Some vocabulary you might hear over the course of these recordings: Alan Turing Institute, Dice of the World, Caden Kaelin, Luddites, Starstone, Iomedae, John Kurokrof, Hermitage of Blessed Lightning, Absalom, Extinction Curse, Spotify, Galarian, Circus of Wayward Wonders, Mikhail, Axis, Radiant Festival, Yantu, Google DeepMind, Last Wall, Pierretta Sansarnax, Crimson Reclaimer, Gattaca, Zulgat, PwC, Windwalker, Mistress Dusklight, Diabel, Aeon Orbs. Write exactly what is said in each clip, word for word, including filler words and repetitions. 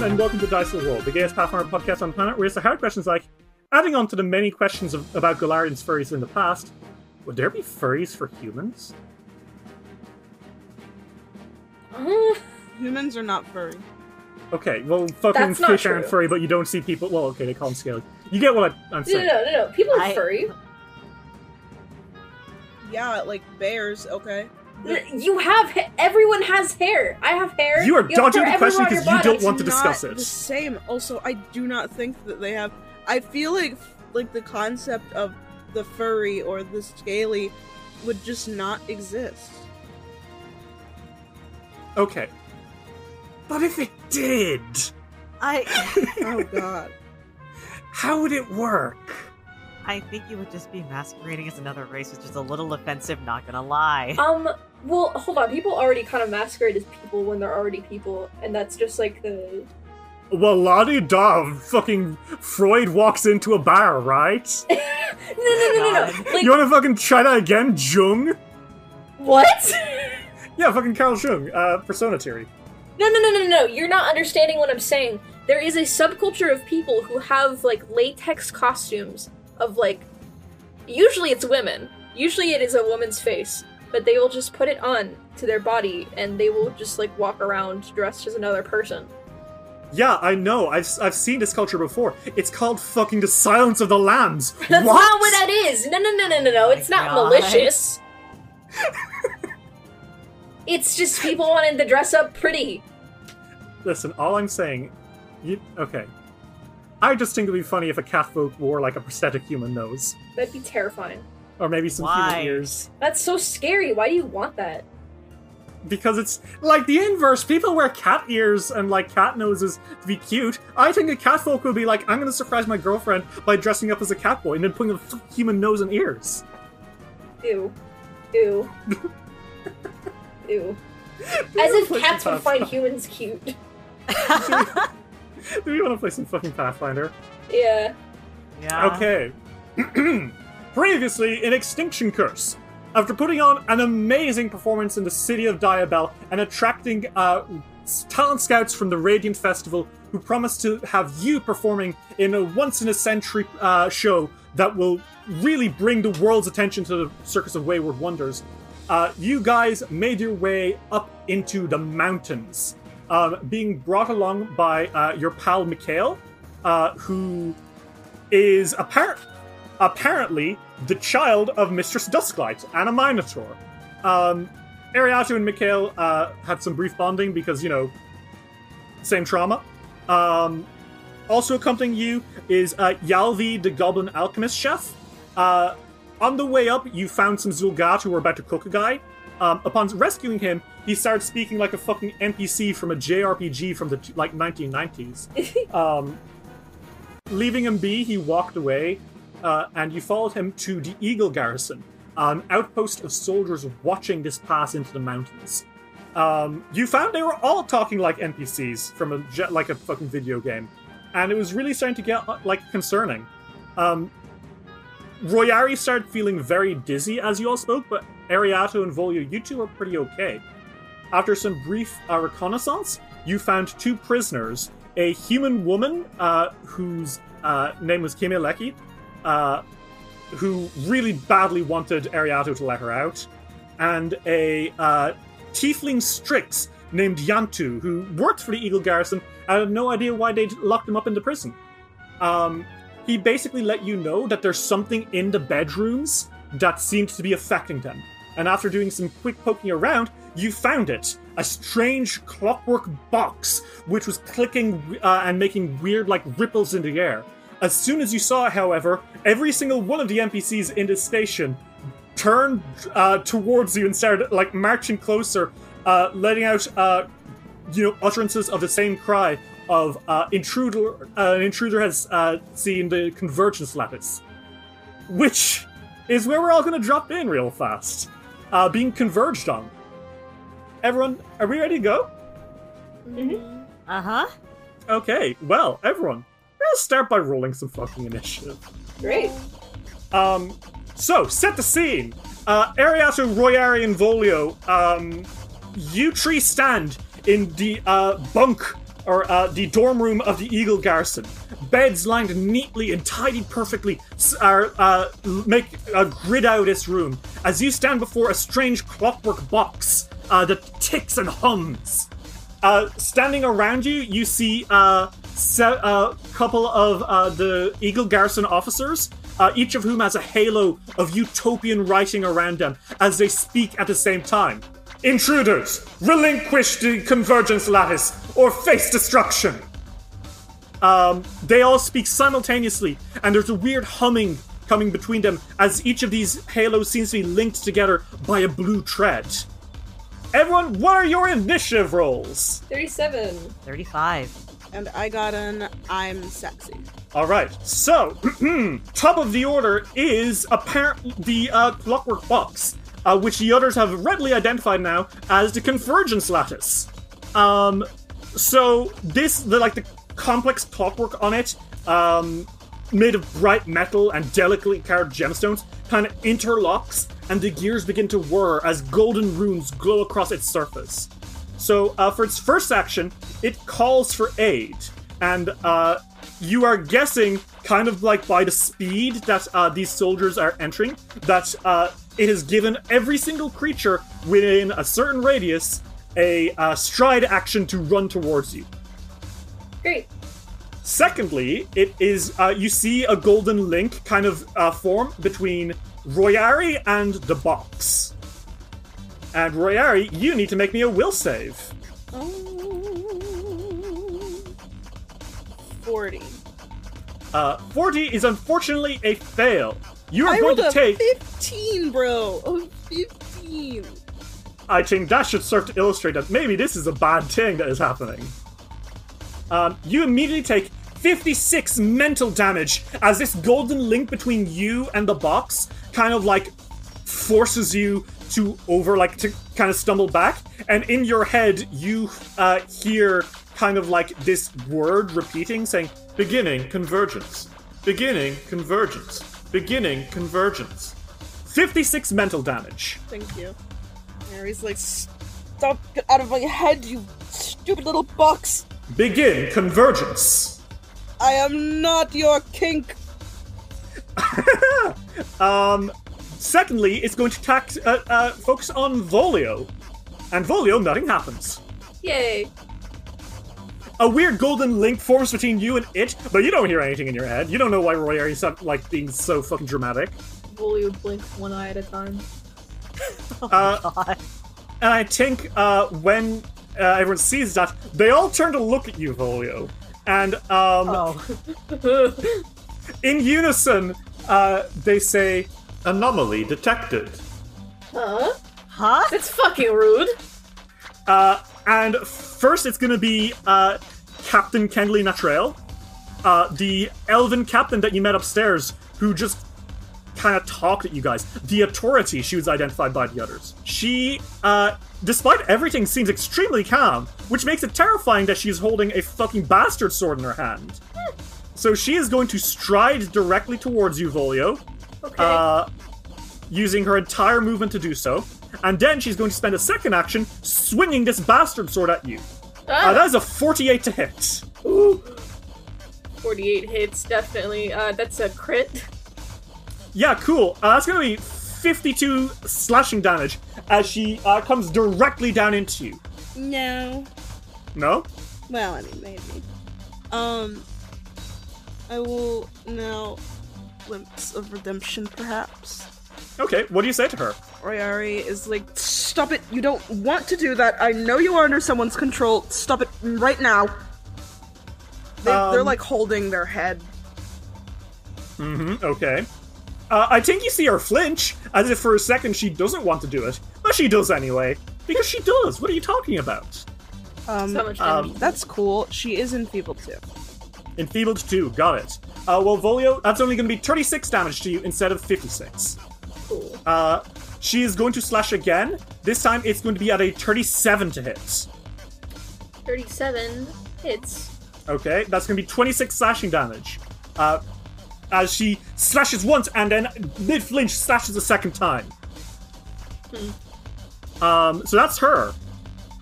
And welcome to Dice of the World, the gayest Pathfinder podcast on the planet, where it's the hard questions like, adding on to the many questions of, about Galarian's furries in the past, would there be furries for humans? Humans are not furry. Okay, well, fucking fish aren't furry, but you don't see people... Well, okay, they call them scaly. You get what I, I'm saying. No, no, no, no. People are I... furry. Yeah, like bears, okay. You have ha- everyone has hair. I have hair. You are you dodging the question because you don't want it's to discuss not it. The same. Also, I do not think that they have. I feel like like the concept of the furry or the scaly would just not exist. Okay, but if it did, I oh god, how would it work? I think you would just be masquerading as another race, which is a little offensive, not gonna lie. Um. Well, hold on. People already kind of masquerade as people when they're already people, and that's just like the... Well, la-di-da, fucking Freud walks into a bar, right? no, no, no, no, no. Like... You wanna fucking try that again, Jung? What? Yeah, fucking Carl Jung, uh, Persona Theory. No, no, no, no, no, you're not understanding what I'm saying. There is a subculture of people who have, like, latex costumes of, like... Usually it's women. Usually it is a woman's face. But they will just put it on to their body, and they will just, like, walk around dressed as another person. Yeah, I know. I've I've seen this culture before. It's called fucking the Silence of the Lambs. That's what? Not what that is. No, no, no, no, no, no. It's not God. Malicious. It's just people wanting to dress up pretty. Listen, all I'm saying... You, okay. I just think it would be funny if a cat folk wore, like, a prosthetic human nose. That'd be terrifying. Or maybe some Why? Human ears. That's so scary. Why do you want that? Because it's like the inverse. People wear cat ears and like cat noses to be cute. I think the catfolk will be like, I'm going to surprise my girlfriend by dressing up as a catboy and then putting a f- human nose and ears. Ew. Ew. Ew. As if cats would find humans cute. Do we want to play some fucking Pathfinder? Yeah. Yeah. Okay. Previously in Extinction Curse, after putting on an amazing performance in the city of Diabel and attracting uh, talent scouts from the Radiant Festival who promised to have you performing in a once-in-a-century uh, show that will really bring the world's attention to the Circus of Wayward Wonders, uh, you guys made your way up into the mountains, uh, being brought along by uh, your pal Mikhail, uh, who is apparently... Apparently, the child of Mistress Dusklight and a Minotaur. Um, Ariatu and Mikhail uh, had some brief bonding because, you know, same trauma. Um, also accompanying you is uh, Yalvi, the Goblin Alchemist Chef. Uh, on the way up, you found some Zulgat who were about to cook a guy. Um, upon rescuing him, he started speaking like a fucking N P C from a J R P G from the, like, nineteen nineties. um, leaving him be, he walked away. Uh, and you followed him to the Eagle Garrison, an outpost of soldiers watching this pass into the mountains. Um, you found they were all talking like N P Cs from a jet, like a fucking video game, and it was really starting to get like concerning. Um, Royari started feeling very dizzy as you all spoke, but Ariato and Volio, you two were pretty okay. After some brief uh, reconnaissance, you found two prisoners: a human woman uh, whose uh, name was Kimeleki. Uh, who really badly wanted Ariatu to let her out, and a uh, tiefling Strix named Yantu, who worked for the Eagle Garrison. I have no idea why they locked him up in the prison. Um, he basically let you know that there's something in the bedrooms that seemed to be affecting them. And after doing some quick poking around, you found it. A strange clockwork box, which was clicking uh, and making weird, like, ripples in the air. As soon as you saw it, however, every single one of the N P Cs in this station turned uh, towards you and started, like, marching closer, uh, letting out, uh, you know, utterances of the same cry of uh, intruder. Uh, an intruder has uh, seen the convergence lattice, which is where we're all going to drop in real fast, uh, being converged on. Everyone, are we ready to go? Mm-hmm. Uh huh. Okay. Well, everyone, let's start by rolling some fucking initiative. Great. Um. So, set the scene. Uh, Ariatu, Royari, and Volio. Um, you three stand in the uh, bunk or uh, the dorm room of the Eagle Garrison. Beds lined neatly and tidied perfectly are uh, make a grid out of this room as you stand before a strange clockwork box uh, that ticks and hums. Uh, standing around you, you see a uh, se- uh, couple of uh, the Eagle Garrison officers, uh, each of whom has a halo of utopian writing around them as they speak at the same time. Intruders, relinquish the convergence lattice or face destruction. Um, they all speak simultaneously, and there's a weird humming coming between them as each of these halos seems to be linked together by a blue thread. Everyone, what are your initiative rolls? thirty-seven. thirty-five. And I got an I'm sexy. Alright, so, top of the order is apparently the uh, clockwork box, uh, which the others have readily identified now as the convergence lattice. Um, so, this, the, like, the complex clockwork on it, um, made of bright metal and delicately carved gemstones, kind of interlocks, and the gears begin to whir as golden runes glow across its surface. So, uh, for its first action, it calls for aid, and uh, you are guessing, kind of like by the speed that uh, these soldiers are entering, that uh, it has given every single creature within a certain radius a uh, stride action to run towards you. Great. Secondly, it is uh, you see a golden link kind of uh, form between Royari and the box. And Royari, you need to make me a will save. forty. Uh, forty is unfortunately a fail. You're I going to take fifteen, bro. Oh, fifteen. I think that should serve to illustrate that maybe this is a bad thing that is happening. Um, you immediately take fifty-six mental damage as this golden link between you and the box kind of like forces you to over, like, to kind of stumble back. And in your head, you uh, hear kind of like this word repeating, saying, beginning convergence, beginning convergence, beginning convergence. fifty-six mental damage. Thank you. Mary's like, stop, get out of my head, you stupid little box. Begin convergence. I am not your kink. um, secondly, it's going to attack, uh, uh, focus on Volio. And Volio, nothing happens. Yay. A weird golden link forms between you and it, but you don't hear anything in your head. You don't know why Royari's like being so fucking dramatic. Volio blinks one eye at a time. oh uh, my God. And I think uh, when... Uh, everyone sees that, they all turn to look at you, Volio. And, um... Oh. in unison, uh, they say, anomaly detected. Huh? Huh? That's fucking rude. Uh, and first it's gonna be, uh, Captain Kendly Natrail. Uh, the elven captain that you met upstairs, who just kind of talked at you guys. The authority, she was identified by the others. She, uh... despite everything, seems extremely calm, which makes it terrifying that she's holding a fucking bastard sword in her hand. So she is going to stride directly towards you, Volio, okay. uh, using her entire movement to do so, and then she's going to spend a second action swinging this bastard sword at you. Ah. Uh, that is a forty-eight to hit. Ooh. forty-eight hits, definitely. Uh, that's a crit. Yeah, cool. Uh, that's going to be fifty-two slashing damage as she uh, comes directly down into you. No. No? Well, I mean, maybe. Um, I will now glimpse of redemption, perhaps. Okay, what do you say to her? Royari is like, stop it, you don't want to do that. I know you are under someone's control. Stop it right now. They, um, they're like holding their head. Mm-hmm, okay. Uh, I think you see her flinch, as if for a second she doesn't want to do it. But she does anyway. Because she does. What are you talking about? Um, so much um that's cool. She is enfeebled too. Enfeebled too, got it. Uh, well, Volio, that's only going to be thirty-six damage to you instead of fifty-six. Cool. Uh, she is going to slash again. This time it's going to be at a thirty-seven to hit. thirty-seven hits. Okay, that's going to be twenty-six slashing damage. Uh... As she slashes once and then mid-flinch slashes a second time. Hmm. Um, so that's her.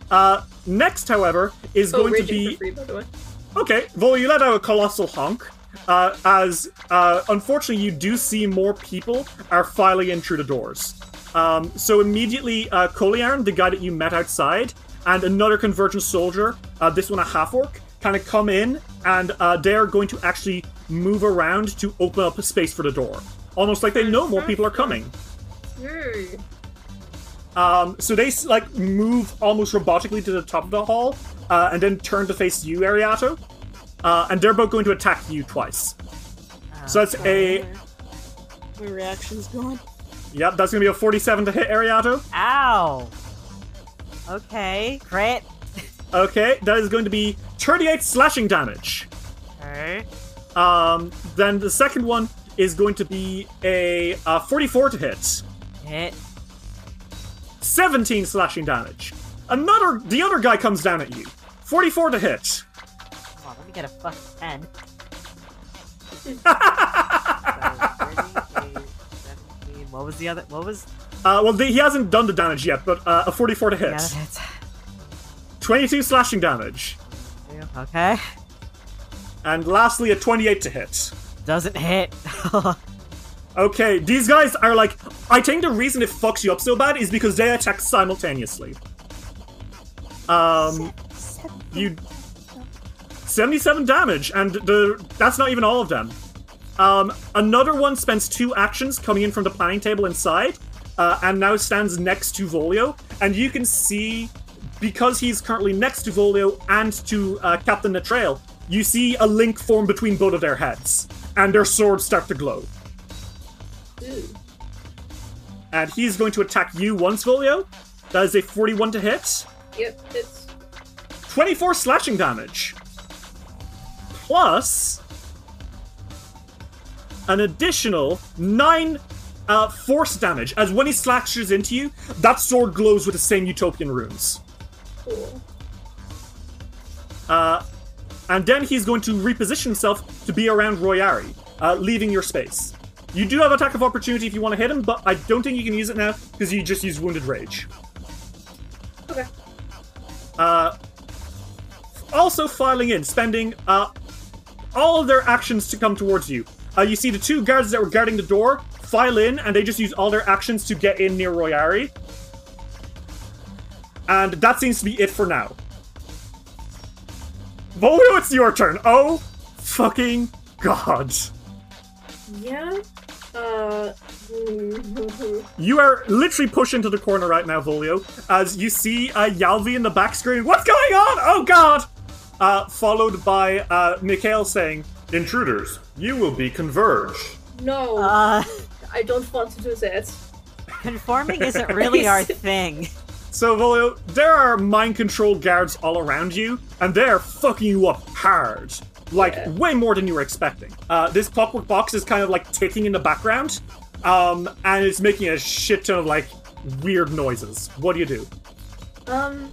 Uh, next, however, is oh, going to be... Free, by the way. Okay, well, you let out a colossal honk. Uh, as, uh, unfortunately, you do see more people are filing in through the doors. Um, so immediately, uh, Koliarn, the guy that you met outside, and another convergent soldier, uh, this one a half-orc, kind of come in, and uh, they're going to actually... move around to open up a space for the door. Almost like they know more people are coming. Um, so they, like, move almost robotically to the top of the hall, uh, and then turn to face you, Ariato. Uh, and they're both going to attack you twice. Uh, so that's a... My reaction's gone. Yep, that's going to be a forty-seven to hit, Ariato. Ow! Okay, crit. Okay, that is going to be thirty-eight slashing damage. Okay. Um, then the second one is going to be a uh, forty-four to hit. Hit. seventeen slashing damage. Another, the other guy comes down at you. forty-four to hit. Come on, let me get a fucking ten. So, thirty-eight, seventeen, what was the other, what was? Uh, well, the, he hasn't done the damage yet, but uh, a forty-four to hit. Yeah, that's... twenty-two slashing damage. Okay. And lastly, a twenty-eight to hit. Doesn't hit. Okay, these guys are like... I think the reason it fucks you up so bad is because they attack simultaneously. Um, you... seventy-seven damage, and the that's not even all of them. Um, another one spends two actions coming in from the planning table inside, uh, and now stands next to Volio. And you can see, because he's currently next to Volio and to uh, Captain Natrail... You see a link form between both of their heads, and their swords start to glow. Ooh. And he's going to attack you once, Volio. That is a forty-one to hit. Yep, it's twenty-four slashing damage. Plus an additional nine uh, force damage, as when he slashes into you, that sword glows with the same Utopian runes. Cool. Uh... And then he's going to reposition himself to be around Royari, uh, leaving your space. You do have attack of opportunity if you want to hit him, but I don't think you can use it now because you just use Wounded Rage. Okay. Uh, also filing in, spending uh, all of their actions to come towards you. Uh, you see the two guards that were guarding the door file in, and they just use all their actions to get in near Royari. And that seems to be it for now. Volio, it's your turn. Oh, fucking god. Yeah. Uh. You are literally pushed into the corner right now, Volio, as you see uh, Yalvi in the back screaming, "What's going on? Oh god!" Uh, followed by uh, Mikhail saying, "Intruders, you will be converged." No. Uh, I don't want to do that. Conforming isn't really our thing. So, Volio, there are mind-controlled guards all around you, and they're fucking you up hard. Like, yeah. Way more than you were expecting. Uh, this clockwork box is kind of, like, ticking in the background, um, and it's making a shit ton of, like, weird noises. What do you do? Um,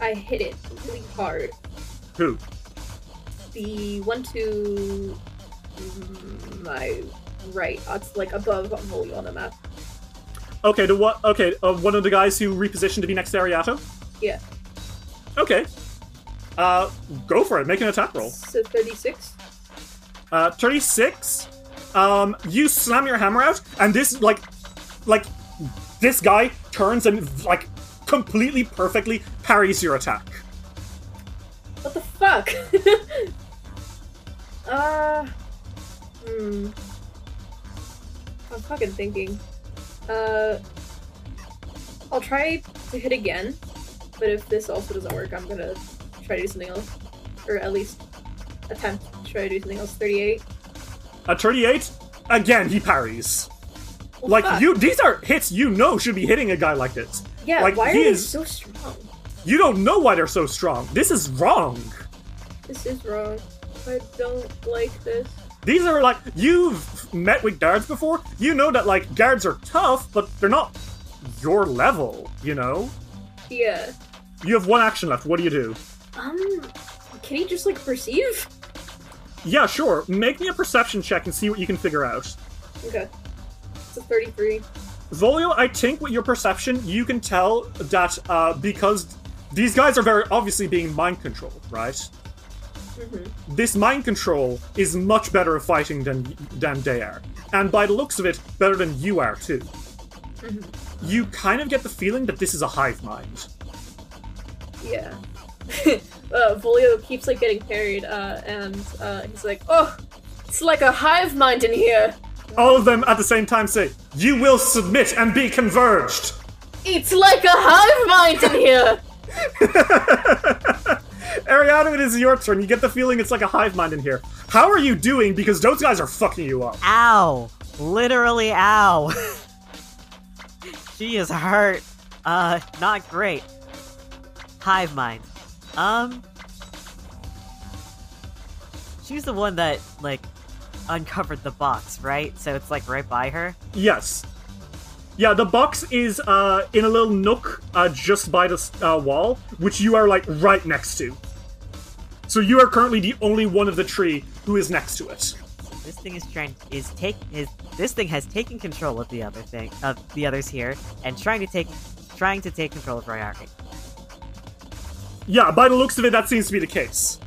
I hit it really hard. Who? The one to my right. It's, like, above Volio on the map. Okay, the one, okay, uh, one of the guys who repositioned to be next to Ariato? Yeah. Okay. Uh, go for it. Make an attack roll. So thirty-six? Uh, thirty-six? Um, you slam your hammer out, and this, like, like, this guy turns and, like, completely perfectly parries your attack. What the fuck? uh... Hmm... I'm fucking thinking. Uh... I'll try to hit again, but if this also doesn't work, I'm gonna try to do something else. Or at least attempt to try to do something else. thirty-eight. At thirty-eight, again, he parries. Well, like, fuck. you, these are hits you know should be hitting a guy like this. Yeah, like, why are they so strong? You don't know why they're so strong. This is wrong. This is wrong. I don't like this. These are like, you've met with guards before. You know that, like, guards are tough, but they're not your level, you know? Yeah. You have one action left. What do you do? Um, can he just, like, perceive? Yeah, sure. Make me a perception check and see what you can figure out. Okay. It's a thirty-three. Volio, I think with your perception, you can tell that uh, because these guys are very obviously being mind controlled, right? Mm-hmm. This mind control is much better at fighting than, than they are. And by the looks of it, better than you are, too. Mm-hmm. You kind of get the feeling that this is a hive mind. Yeah. Uh, Volio keeps, like, getting parried, uh, and uh, he's like, oh, it's like a hive mind in here. All of them at the same time say, you will submit and be converged. It's like a hive mind in here. Ariana, it is your turn. You get the feeling it's like a hive mind in here. How are you doing? Because those guys are fucking you up. Ow. Literally ow. She is hurt. Uh, not great. Hive mind. Um, she's the one that, like, uncovered the box, right? So it's, like, right by her? Yes. Yeah, the box is, uh, in a little nook, uh, just by the, uh, wall, which you are, like, right next to. So you are currently the only one of the tree who is next to it. This thing is trying, is take, is, this thing has taken control of the other thing, of the others here, and trying to take, trying to take control of Royari. Yeah, by the looks of it, that seems to be the case.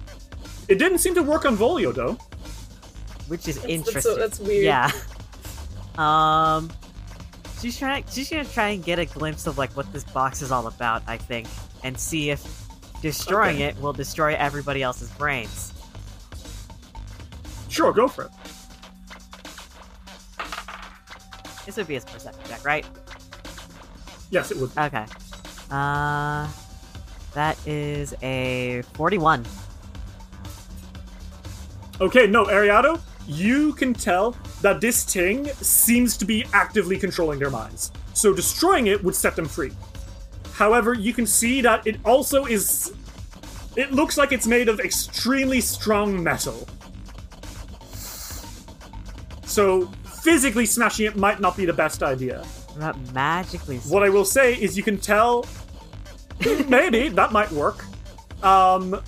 It didn't seem to work on Volio, though. Which is that's, interesting. That's, that's weird. Yeah. Um, she's trying. She's gonna try and get a glimpse of, like, what this box is all about, I think, and see if destroying okay. it will destroy everybody else's brains. Sure, go for it. This would be a perception check, right? Yes, it would be. Okay. Uh... That is a forty-one. Okay, no, Ariato, you can tell that this thing seems to be actively controlling their minds. So destroying it would set them free. However, you can see that it also is... It looks like it's made of extremely strong metal. So physically smashing it might not be the best idea. Not magically smashing. What I will say is you can tell... Maybe that might work. Um,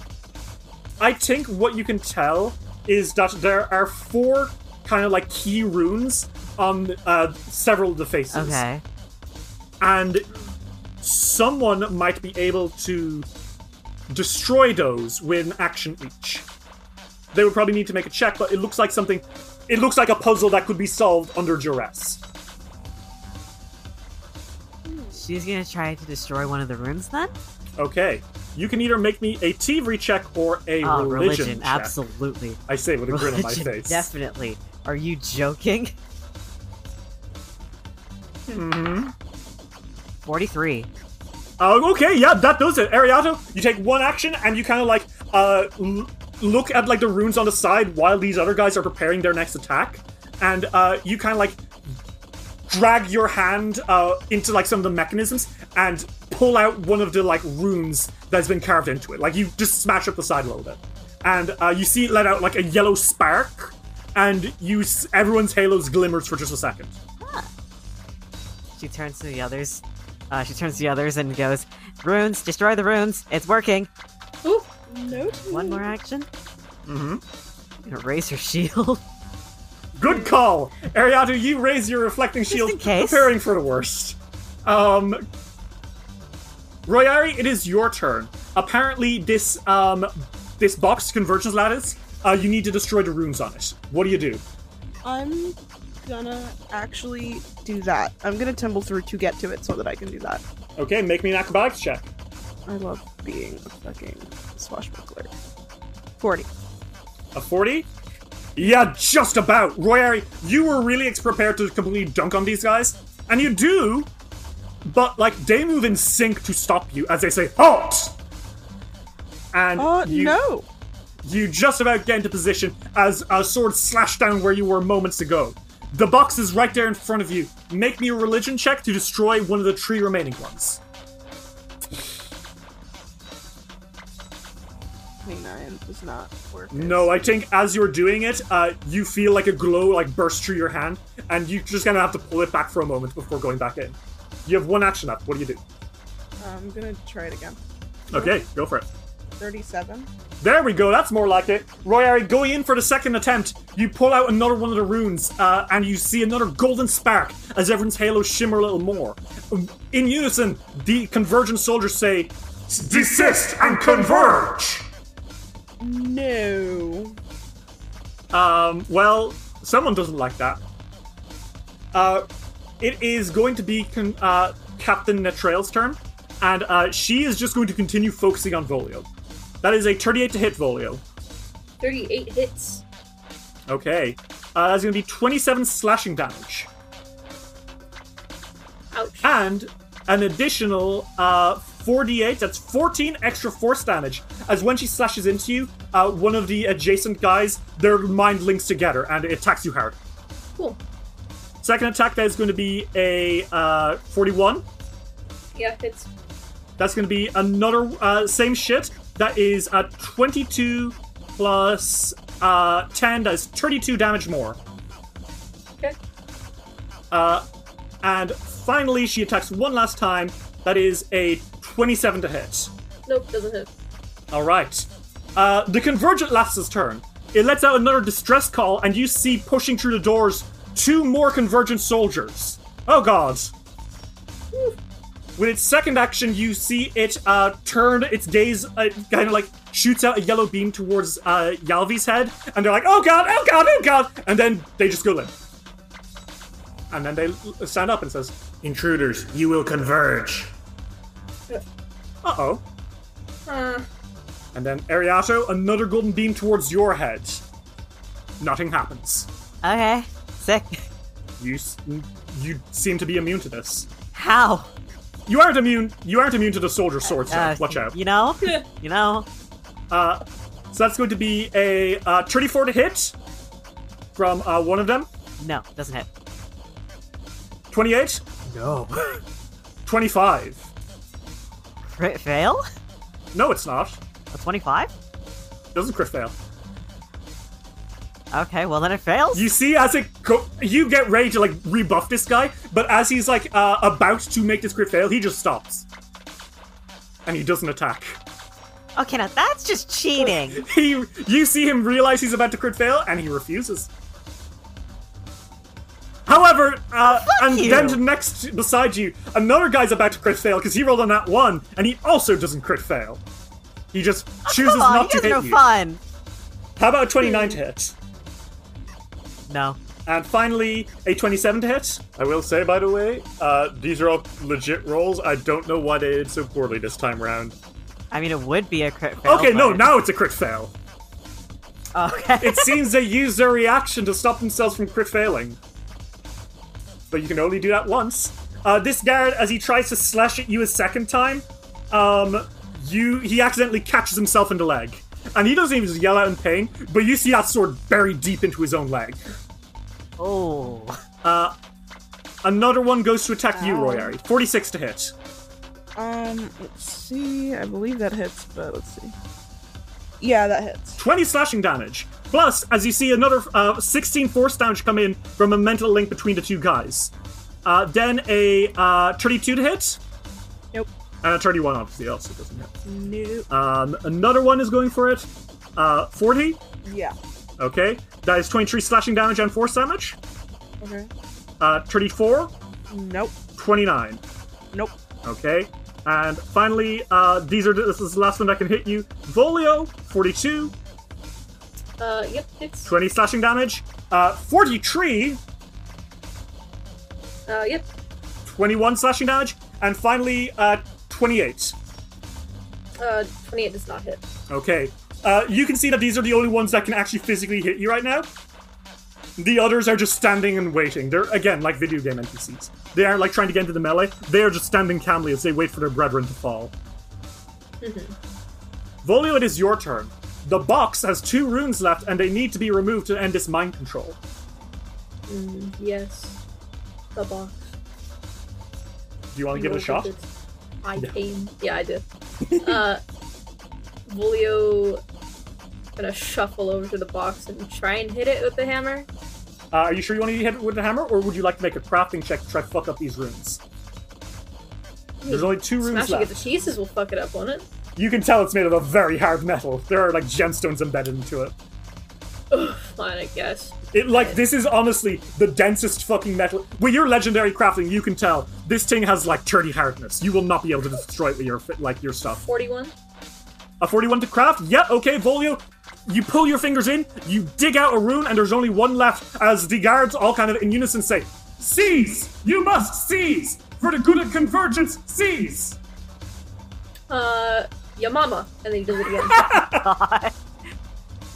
I think what you can tell is that there are four kind of like key runes on uh, several of the faces. Okay. And someone might be able to destroy those with an action each. They would probably need to make a check, but it looks like something. It looks like a puzzle that could be solved under duress. She's going to try to destroy one of the runes then? Okay. You can either make me a T V check or a uh, religion, religion check. Absolutely. I say with a religion, grin on my face. Definitely. Are you joking? Hmm. forty-three. Oh, okay. Yeah, that does it. Ariato, you take one action and you kind of like uh, l- look at like the runes on the side while these other guys are preparing their next attack. And uh, you kind of like... drag your hand uh, into, like, some of the mechanisms and pull out one of the, like, runes that's been carved into it. Like, you just smash up the side a little bit. And uh, you see it let out, like, a yellow spark, and you s- everyone's halos glimmers for just a second. Huh. She turns to the others. Uh, she turns to the others and goes, runes, destroy the runes. It's working. Ooh, no. One more action. Mm-hmm. I'm gonna raise her shield. Good call! Ariato, you raise your reflecting shield, preparing for the worst. Um, Royari, it is your turn. Apparently, this um, this box, convergence lattice, uh, you need to destroy the runes on it. What do you do? I'm gonna actually do that. I'm gonna tumble through to get to it so that I can do that. Okay, make me an acrobatics check. I love being a fucking swashbuckler. forty. A forty? Yeah, just about. Royari, you were really ex- prepared to completely dunk on these guys. And you do, but, like, they move in sync to stop you as they say, halt! And uh, you, no. you just about get into position as a sword slashed down where you were moments ago. The box is right there in front of you. Make me a religion check to destroy one of the three remaining ones. twenty-nine does not work. No, I think as you're doing it, uh, you feel like a glow like burst through your hand, and you're just going to have to pull it back for a moment before going back in. You have one action up. What do you do? I'm going to try it again. Okay, go for it. thirty-seven. There we go, that's more like it. Royari, going in for the second attempt, you pull out another one of the runes, uh, and you see another golden spark as everyone's halos shimmer a little more. In unison, the convergent soldiers say, desist and converge! No. Um, well, someone doesn't like that. Uh, it is going to be con- uh, Captain Natrail's turn, and uh, she is just going to continue focusing on Volio. That is a thirty-eight to hit, Volio. thirty-eight hits. Okay. Uh, that's going to be twenty-seven slashing damage. Ouch. And an additional uh, forty-eight, that's fourteen extra force damage, as when she slashes into you, uh, one of the adjacent guys, their mind links together, and it attacks you hard. Cool. Second attack, that is going to be a uh, forty-one. Yeah, hits. That's going to be another, uh, same shit. That is a twenty-two plus uh, ten. That is thirty-two damage more. Okay. Uh, and finally, she attacks one last time. That is a twenty-seven to hit. Nope, doesn't hit. All right. Uh, the convergent lattice's turn. It lets out another distress call, and you see pushing through the doors two more convergent soldiers. Oh, God. Woo. With its second action, you see it uh, turn its gaze, uh, kind of like shoots out a yellow beam towards uh, Yalvi's head, and they're like, oh god, oh god, oh god, and then they just go limp. And then they stand up and says, intruders, you will converge. Uh-oh. Uh. And then, Ariatu, another golden beam towards your head. Nothing happens. Okay, sick. You, you seem to be immune to this. How? You aren't immune. You aren't immune to the soldier sword, so uh, watch out. You know, you know. Uh, so that's going to be a uh, thirty-four to hit from uh, one of them. No, doesn't hit. twenty-eight. No. twenty-five. Crit fail? No, it's not. A twenty-five? Doesn't crit fail. Okay, well then it fails. You see, as it co- you get ready to like rebuff this guy, but as he's like uh, about to make this crit fail, he just stops, and he doesn't attack. Okay, now that's just cheating. he, you see him realize he's about to crit fail, and he refuses. However, uh, and you. then next beside you, another guy's about to crit fail because he rolled on that one, and he also doesn't crit fail. He just oh, chooses come on, not to hit no you. Fun. How about a twenty-nine to hit? No. And finally, a twenty-seven to hit. I will say, by the way, uh, these are all legit rolls. I don't know why they did so poorly this time round. I mean, it would be a crit fail. Okay, no, now it's a crit fail. Okay. It seems they used their reaction to stop themselves from crit failing. But you can only do that once. Uh, this guard, as he tries to slash at you a second time, um, you he accidentally catches himself in the leg. And he doesn't even yell out in pain, but you see that sword buried deep into his own leg. Oh. Uh, another one goes to attack um, you, Royari. forty-six to hit. Um, let's see. I believe that hits, but let's see. Yeah, that hits. twenty slashing damage. Plus, as you see, another uh, sixteen force damage come in from a mental link between the two guys. Uh, then a uh, thirty-two to hit. Nope. And a thirty-one, obviously, also doesn't hit. Nope. Um, another one is going for it. Uh, forty? Yeah. Okay. That is twenty-three slashing damage and force damage. Okay. Uh, thirty-four? Nope. twenty-nine? Nope. Okay. And finally, uh, these are this is the last one that can hit you. Volio, forty-two. Uh, yep, it's... twenty slashing damage. Uh, forty-three. Uh, yep. twenty-one slashing damage. And finally, uh, twenty-eight. Uh, twenty-eight does not hit. Okay. Uh, you can see that these are the only ones that can actually physically hit you right now. The others are just standing and waiting. They're, again, like video game N P Cs. They aren't, like, trying to get into the melee. They are just standing calmly as they wait for their brethren to fall. Mm-hmm. Volio, it is your turn. The box has two runes left, and they need to be removed to end this mind control. Mm, yes. The box. Do you want to give it a shot? I yeah. aim. Yeah, I did. uh, Volio... gonna shuffle over to the box and try and hit it with the hammer. Uh, are you sure you want to hit it with the hammer, or would you like to make a crafting check to try to fuck up these runes? I mean, there's only two runes left. Smashing it to pieces will fuck it up, won't it? You can tell it's made of a very hard metal. There are, like, gemstones embedded into it. Ugh, fine, I guess. It, like, this is honestly the densest fucking metal. With your legendary crafting, you can tell this thing has, like, thirty hardness. You will not be able to destroy it with your, like, your stuff. forty-one? A forty-one to craft? Yeah, okay, Volio. You pull your fingers in, you dig out a rune, and there's only one left as the guards all kind of in unison say, "Seize! You must seize! For the good of convergence, seize!" Uh, your mama. And then he does it again.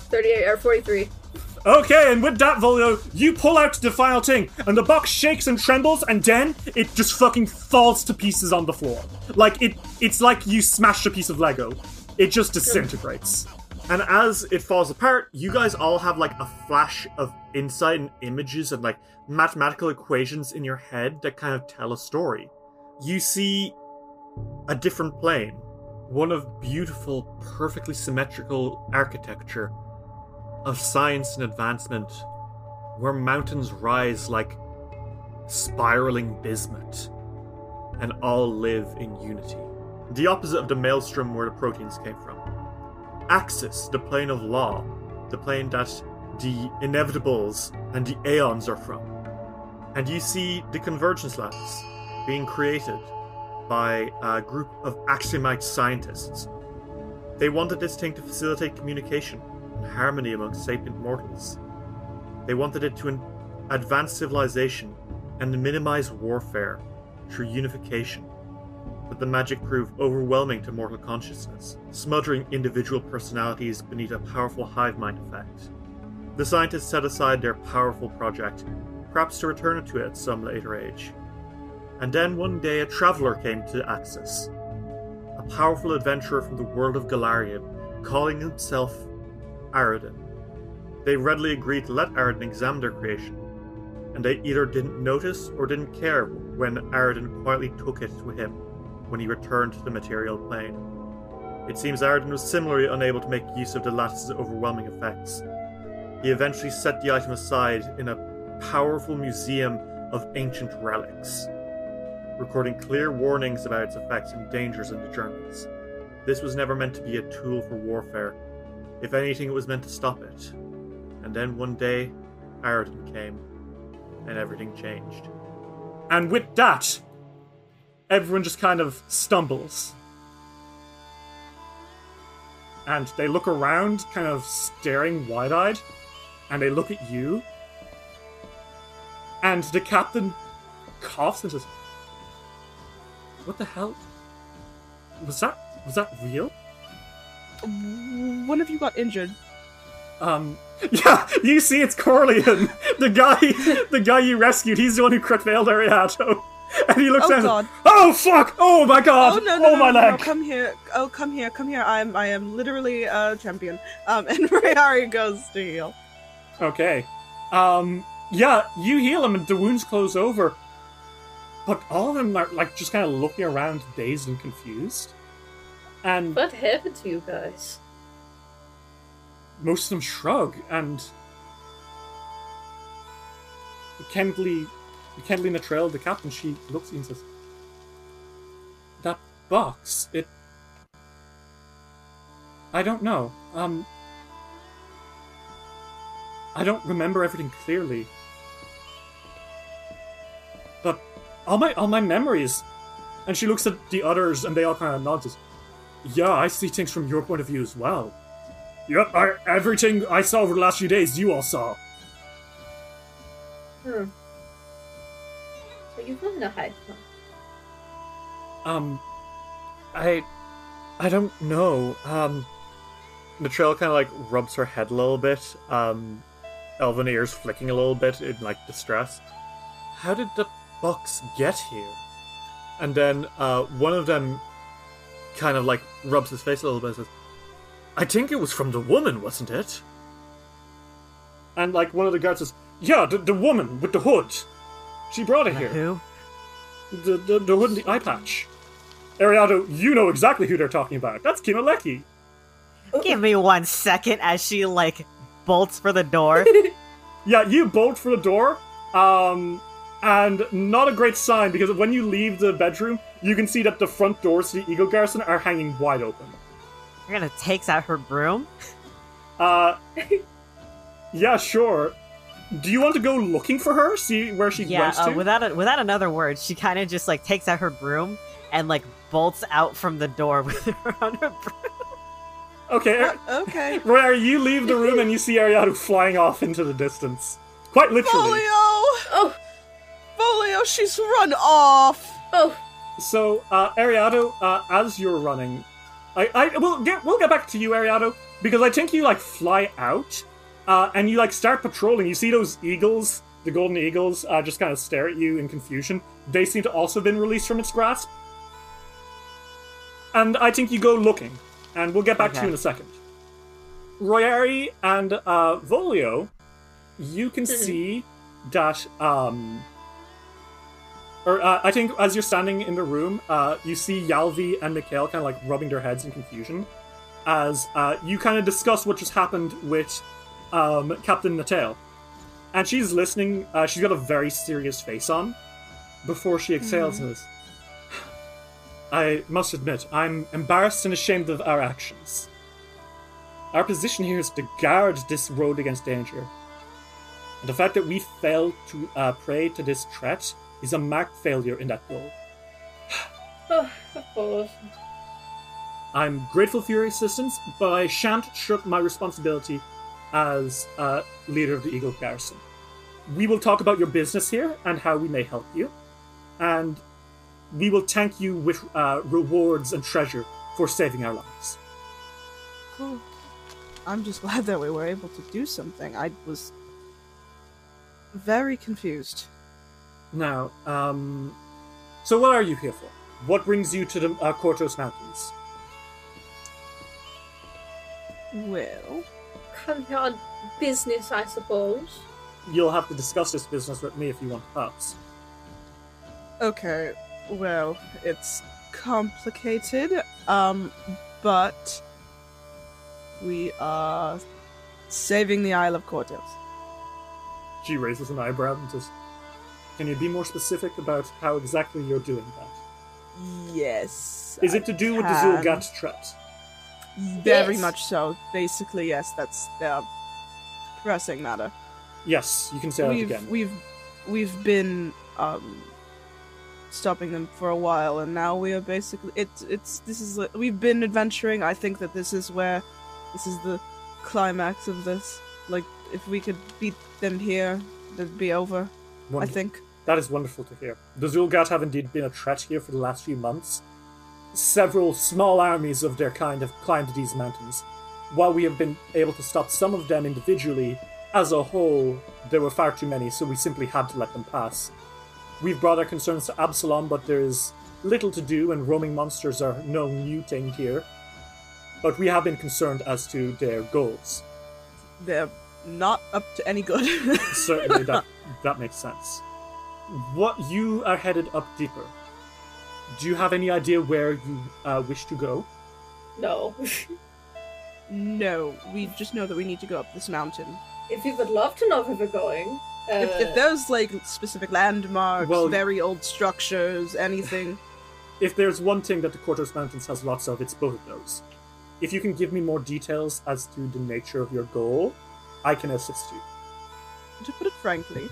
thirty-eight, or forty-three. Okay, and with that, Volio, you pull out the final thing, and the box shakes and trembles, and then it just fucking falls to pieces on the floor. Like, it, it's like you smashed a piece of Lego. It just disintegrates. And as it falls apart, you guys all have, like, a flash of insight and images and, like, mathematical equations in your head that kind of tell a story. You see a different plane. One of beautiful, perfectly symmetrical architecture of science and advancement, where mountains rise like spiraling bismuth and all live in unity. The opposite of the maelstrom where the proteins came from. Axis, the plane of law, the plane that the inevitables and the aeons are from. And you see the convergence lattice being created by a group of Axiomite scientists. They wanted this thing to facilitate communication and harmony amongst sapient mortals. They wanted it to advance civilization and minimize warfare through unification. But the magic proved overwhelming to mortal consciousness, smothering individual personalities beneath a powerful hive mind effect. The scientists set aside their powerful project, perhaps to return it to it at some later age. And then one day a traveller came to Axis, a powerful adventurer from the world of Galarian, calling himself Aroden. They readily agreed to let Aroden examine their creation, and they either didn't notice or didn't care when Aroden quietly took it to him. When he returned to the material plane. It seems Aroden was similarly unable to make use of the lattice's overwhelming effects. He eventually set the item aside in a powerful museum of ancient relics, recording clear warnings about its effects and dangers in the journals. This was never meant to be a tool for warfare. If anything, it was meant to stop it. And then one day, Aroden came, and everything changed. And with that, everyone just kind of stumbles. And they look around, kind of staring wide-eyed, and they look at you. And the captain coughs and says, "What the hell? Was that, was that real?" One of you got injured. Um, yeah, you see it's Corleon. The guy, the guy you rescued, he's the one who crit failed Ariato. And he looks oh, at God. Him. Oh fuck! Oh my God! Oh no! no oh no, my no, leg! No, come here! Oh come here! Come here! I am I am literally a champion. Um, and Royari goes to heal. Okay. Um. Yeah, you heal him, and the wounds close over. But all of them are like just kind of looking around, dazed and confused. And what happened to you guys? Most of them shrug, and Kendly. Kendly Natrail, the captain, she looks at you and says, "That box, it... I don't know. Um... I don't remember everything clearly. But all my all my memories..." And she looks at the others and they all kind of nod and says, "Yeah, I see things from your point of view as well." "Yep, I, everything I saw over the last few days you all saw." Hmm. So you want to hide, huh? Um, I, I don't know. Um, Natrail kind of like rubs her head a little bit. Um, elven ears flicking a little bit in like distress. How did the box get here? And then uh, one of them kind of like rubs his face a little bit and says, I think it was from the woman, wasn't it? And like one of the guards says, yeah, the, the woman with the hood. She brought it and here. Who? The, the, the hood and the eye patch. Ariatu, you know exactly who they're talking about. That's Kimeleki. Give me one second as she like bolts for the door. Yeah, you bolt for the door. Um... And not a great sign, because when you leave the bedroom, you can see that the front doors to the Eagle Garrison are hanging wide open. Ariana takes out her broom? Uh, yeah, sure. Do you want to go looking for her? See where she yeah, went uh, to? Yeah, without, a, without another word, she kind of just, like, takes out her broom and, like, bolts out from the door with her on her broom. Okay. Uh, okay. Royari, you leave the room and you see Ariana flying off into the distance. Quite literally. Volio! Oh! Volio, she's run off! Oh. So, uh, Ariado, uh, as you're running, I, I, we'll get, we'll get back to you, Ariado, because I think you, like, fly out, uh, and you, like, start patrolling. You see those eagles, the golden eagles, uh, just kind of stare at you in confusion. They seem to also have been released from its grasp. And I think you go looking, and we'll get back okay. to you in a second. Royari and, uh, Volio, you can see that, um... Or uh, I think as you're standing in the room, uh, you see Yalvi and Mikhail kind of like rubbing their heads in confusion as uh, you kind of discuss what just happened with um, Captain Natrail. And she's listening. Uh, she's got a very serious face on before she exhales and says, I must admit, I'm embarrassed and ashamed of our actions. Our position here is to guard this road against danger. And the fact that we fell to uh, prey to this threat is a marked failure in that goal. Oh, I'm grateful for your assistance, but I shan't shirk my responsibility as uh, leader of the Eagle Garrison. We will talk about your business here and how we may help you, and we will thank you with uh, rewards and treasure for saving our lives. Cool. I'm just glad that we were able to do something. I was very confused. Now, um, so what are you here for? What brings you to the uh, Kortos Mountains? Well, come here on business, I suppose. You'll have to discuss this business with me if you want parts. Okay, well, it's complicated, um, but we are saving the Isle of Kortos. She raises an eyebrow and says, can you be more specific about how exactly you're doing that? Yes. Is I it to do can. with the Zulgat threat? Very yes. much so. Basically, yes, that's their pressing matter. Yes, you can say we've, that again. We've we've been um, stopping them for a while, and now we are basically it. It's this is we've been adventuring. I think that this is where this is the climax of this. Like, if we could beat them here, it'd be over. Wonderful. I think. That is wonderful to hear. The Zulgat have indeed been a threat here for the last few months. Several small armies of their kind have climbed these mountains. While we have been able to stop some of them individually, as a whole, there were far too many, so we simply had to let them pass. We've brought our concerns to Absalom, but there is little to do, and roaming monsters are no new thing here. But we have been concerned as to their goals. They're not up to any good. Certainly that that makes sense. What you are headed up deeper. Do you have any idea where you uh, wish to go? No. No, we just know that we need to go up this mountain. If you would love to know where we're going. Uh... If, if there's like specific landmarks, well, very old structures, anything. If there's one thing that the Kortos Mountains has lots of, it's both of those. If you can give me more details as to the nature of your goal, I can assist you. To put it frankly,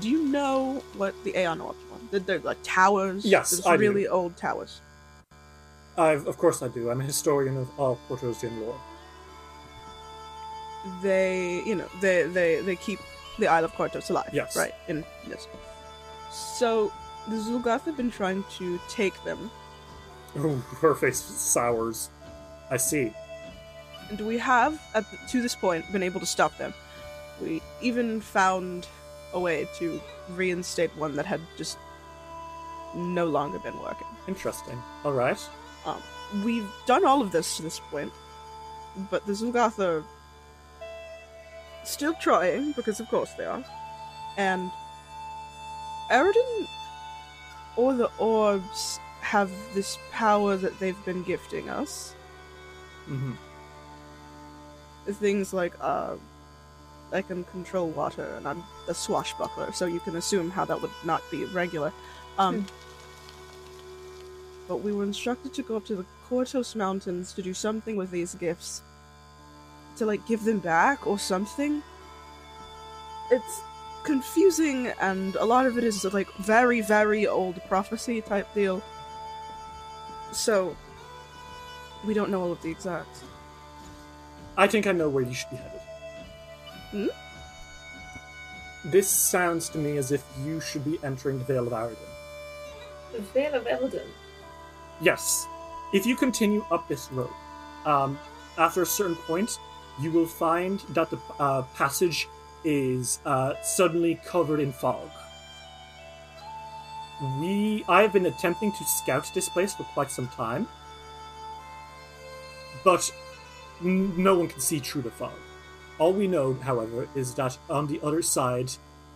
do you know what the Aeon Orbs are? They're, they're like towers. Yes, There's I really do. old towers. I've, of course I do. I'm a historian of all Kortosian lore. They, you know, they, they, they keep the Isle of Kortos alive. Yes. Right? In yes. So the Zulgath have been trying to take them. Oh, her face sours. I see. And we have, at the, to this point, been able to stop them. We even found a way to reinstate one that had just no longer been working. Interesting. All right. Um, we've done all of this to this point, but the Zulgath are still trying, because of course they are. And Aroden or the orbs have this power that they've been gifting us. Mm-hmm. Things like, uh, I can control water, and I'm a swashbuckler, so you can assume how that would not be regular. Um, mm. But we were instructed to go up to the Kortos Mountains to do something with these gifts. To, like, give them back or something. It's confusing, and a lot of it is, like, very, very old prophecy type deal. So, we don't know all of the exacts. I think I know where you should be headed. Hmm? This sounds to me as if you should be entering the Vale of Aroden. The Vale of Aroden? Yes. If you continue up this road, um, after a certain point, you will find that the uh, passage is uh, suddenly covered in fog. We, I've been attempting to scout this place for quite some time, but no one can see through the fog. All we know, however, is that on the other side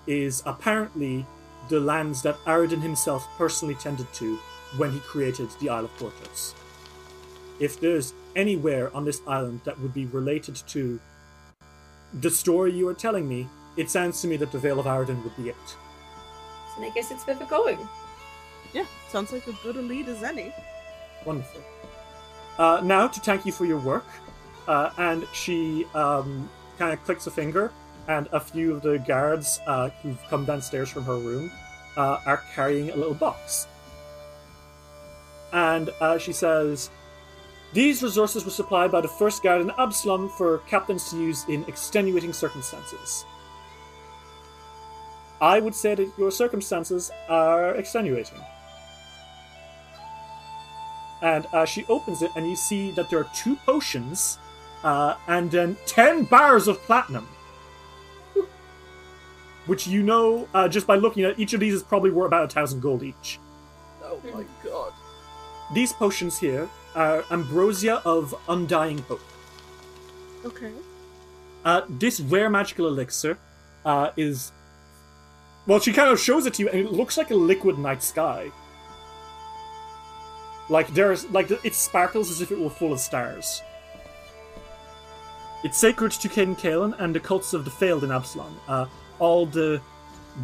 is apparently the lands that Aroden himself personally tended to when he created the Isle of Kortos. If there's anywhere on this island that would be related to the story you are telling me, it sounds to me that the Vale of Aroden would be it. So I guess it's where we're going. Yeah, sounds like as good a lead as any. Wonderful. Uh, now, to thank you for your work, Uh, and she um, kind of clicks a finger, and a few of the guards uh, who've come downstairs from her room uh, are carrying a little box. And uh, she says, "These resources were supplied by the first guard in Absalom for captains to use in extenuating circumstances." I would say that your circumstances are extenuating. And uh, she opens it, and you see that there are two potions. Uh, and then ten bars of platinum. Which you know, uh, just by looking at it, each of these is probably worth about a thousand gold each. Oh my god. These potions here are Ambrosia of Undying Hope. Okay. Uh, this rare magical elixir uh, is... Well, she kind of shows it to you, and it looks like a liquid night sky. Like, there's, like, it sparkles as if it were full of stars. It's sacred to Caden Kaelin and the cults of the failed in Absalom. Uh, all the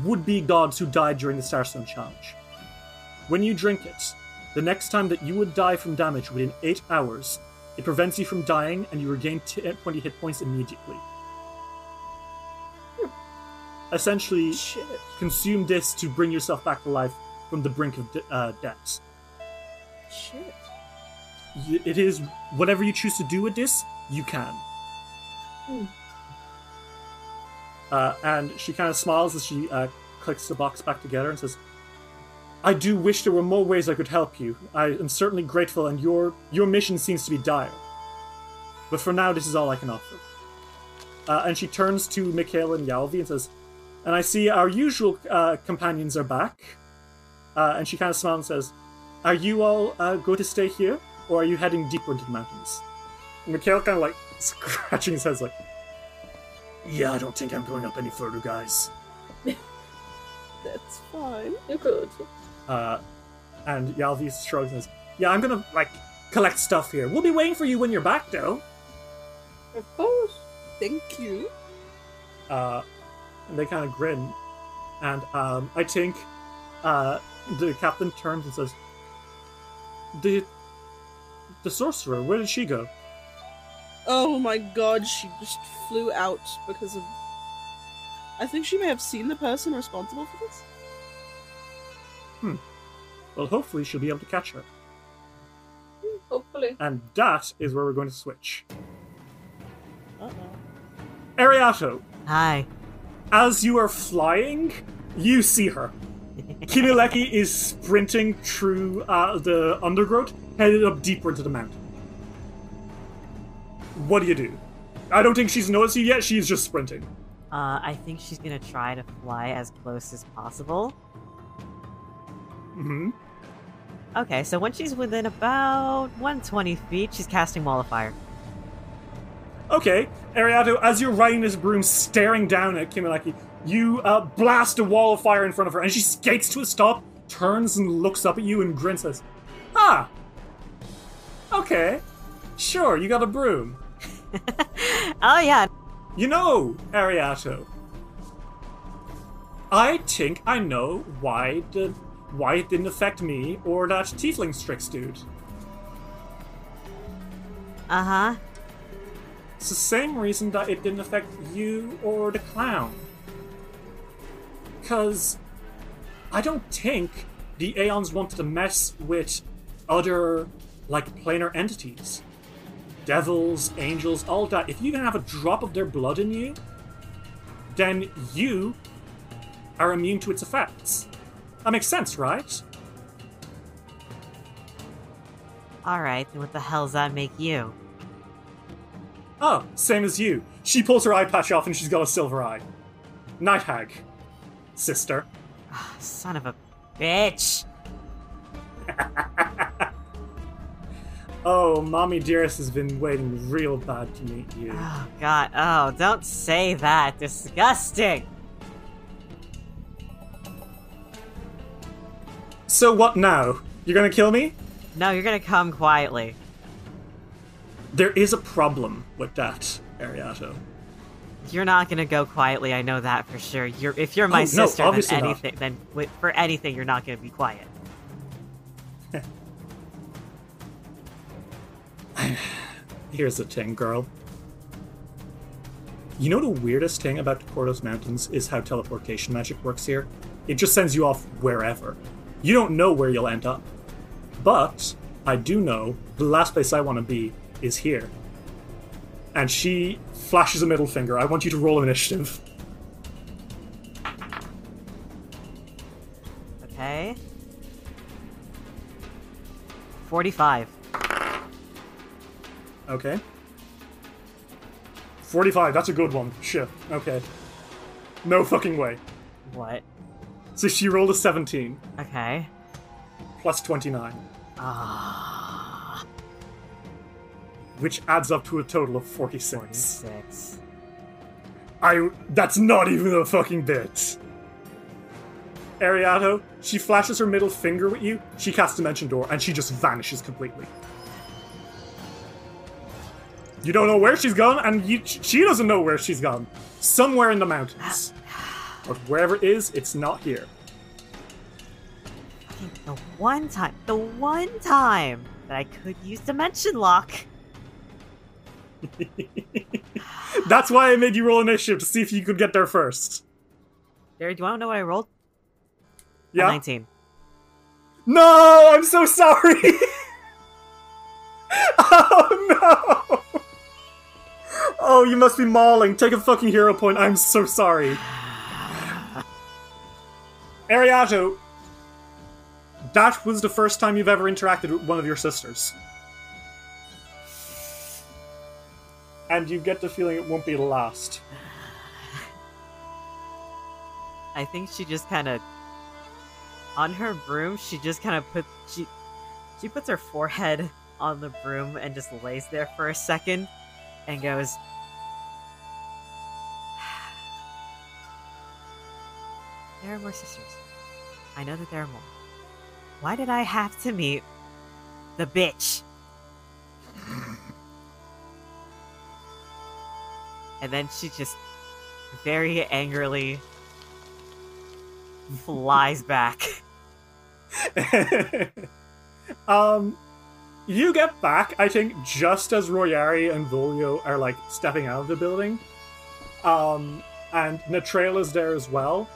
would-be gods who died during the Starstone Challenge. When you drink it, the next time that you would die from damage within eight hours, it prevents you from dying and you regain twenty hit points immediately. Hmm. Essentially, Shit. consume this to bring yourself back to life from the brink of de- uh, death. Shit. It is, whatever you choose to do with this, you can. Hmm. Uh, and she kind of smiles as she uh, clicks the box back together and says, "I do wish there were more ways I could help you. I am certainly grateful, and your your mission seems to be dire. But for now, this is all I can offer." Uh, and she turns to Mikhail and Yalvi and says, "And I see our usual uh, companions are back." Uh, and she kind of smiles and says, "Are you all uh, going to stay here, or are you heading deeper into the mountains?" Mikhail kind of like scratching his head, like, "Yeah, I don't think I'm going up any further, guys." That's fine. You're good. Uh, and Yalvi shrugs and says, "Yeah, I'm gonna like collect stuff here. We'll be waiting for you when you're back, though." Of course. Thank you. Uh, and they kind of grin, and um, I think uh, the captain turns and says, The the sorcerer, where did she go?" Oh my god, she just flew out because of... I think she may have seen the person responsible for this. Hmm. Well, hopefully she'll be able to catch her. Hopefully. And that is where we're going to switch. Uh-oh. Ariatu. Hi. As you are flying, you see her. Kimeleki is sprinting through uh, the undergrowth, headed up deeper into the mountain. What do you do? I don't think she's noticed you yet. She's just sprinting. Uh, I think she's going to try to fly as close as possible. Mm-hmm. Okay, so when she's within about one hundred twenty feet, she's casting Wall of Fire. Okay, Ariatu, as you're riding this broom, staring down at Kimeleki, you uh, blast a wall of fire in front of her, and she skates to a stop, turns and looks up at you and grins and says, "Ah, okay, sure, you got a broom." Oh, yeah. You know, Ariatu, I think I know why the... why it didn't affect me or that tiefling tricks, dude. Uh-huh. It's the same reason that it didn't affect you or the clown. Because I don't think the Aeons want to mess with other, like, planar entities. Devils, angels, all that. If you can have a drop of their blood in you, then you are immune to its effects. That makes sense, right? Alright, then what the hell does that make you? Oh, same as you. She pulls her eye patch off and she's got a silver eye. Night hag. Sister. Oh, son of a bitch. Oh, Mommy Dearest has been waiting real bad to meet you. Oh, God. Oh, don't say that. Disgusting. So what now? You're gonna kill me? No, you're gonna come quietly. There is a problem with that, Ariato. You're not gonna go quietly, I know that for sure. You're if you're my oh, sister, no, then anything not. then for anything you're not gonna be quiet. Here's the thing, girl. You know the weirdest thing about the Kortos Mountains is how teleportation magic works here? It just sends you off wherever. You don't know where you'll end up. But I do know the last place I want to be is here. And she flashes a middle finger. I want you to roll initiative. Okay. forty-five. Okay. forty-five, that's a good one. Shit, okay. No fucking way. What? So she rolled a seventeen. Okay. Plus twenty-nine. Ah. Which adds up to a total of forty-six. forty-six. I. That's not even a fucking bit. Ariato, she flashes her middle finger at you, she casts Dimension Door, and she just vanishes completely. You don't know where she's gone, and you, she doesn't know where she's gone. Somewhere in the mountains. But wherever it is, it's not here. The one time, the one time that I could use Dimension Lock. That's why I made you roll initiative, to see if you could get there first. Jerry, do you want to know what I rolled? Yeah. A nineteen. No, I'm so sorry. Oh, no. Oh, you must be mauling. Take a fucking hero point. I'm so sorry. Ariato, that was the first time you've ever interacted with one of your sisters. And you get the feeling it won't be the last. I think she just kind of... on her broom, she just kind of put... She, she puts her forehead on the broom and just lays there for a second and goes... There are more sisters. I know that there are more. Why did I have to meet the bitch? And then she just very angrily flies back. um, you get back, I think, just as Royari and Volio are, like, stepping out of the building. Um, and Natrail is there as well.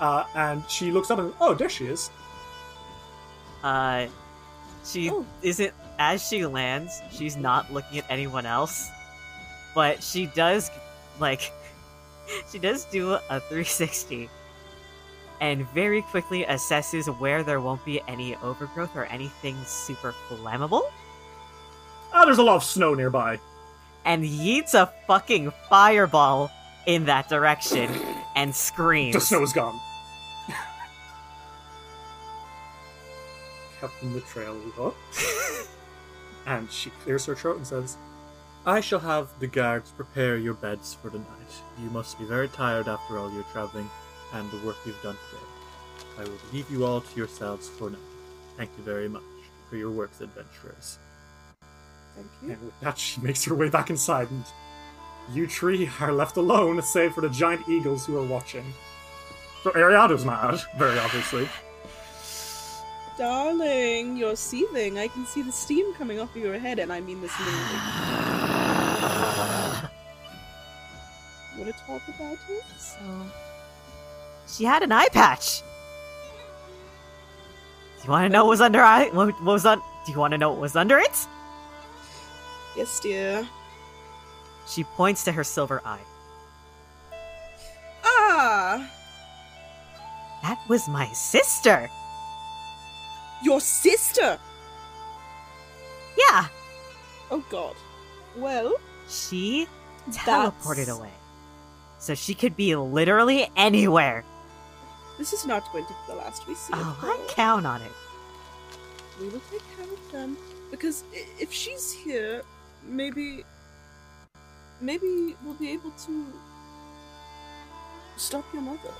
Uh, and she looks up and, oh, there she is. Uh, she oh. isn't, as she lands, she's not looking at anyone else, but she does, like, She does do a three sixty and very quickly assesses where there won't be any overgrowth or anything super flammable. Oh, there's a lot of snow nearby. And yeets a fucking fireball in that direction and screams. The snow is gone. Captain Natrail looks, and she clears her throat and says, I shall have the guards prepare your beds for the night. You must be very tired after all your traveling and the work you've done today. I will leave you all to yourselves for now. Thank you very much for your works, adventurers. Thank you. And with that, she makes her way back inside, and you three are left alone, save for the giant eagles who are watching. So Ariado's mad, very obviously. Darling, you're seething. I can see the steam coming off of your head, and I mean this literally. Want to talk about it? So, she had an eye patch. Do you want to know what was under eye? What was on? Do you want to know what was under it? Yes, dear. She points to her silver eye. Ah, that was my sister. Your sister? Yeah. Oh, God. Well, she teleported that's... away. So she could be literally anywhere. This is not going to be the last we see. Oh, I count on it. We will take care of them. Because if she's here, maybe... Maybe we'll be able to... stop your mother.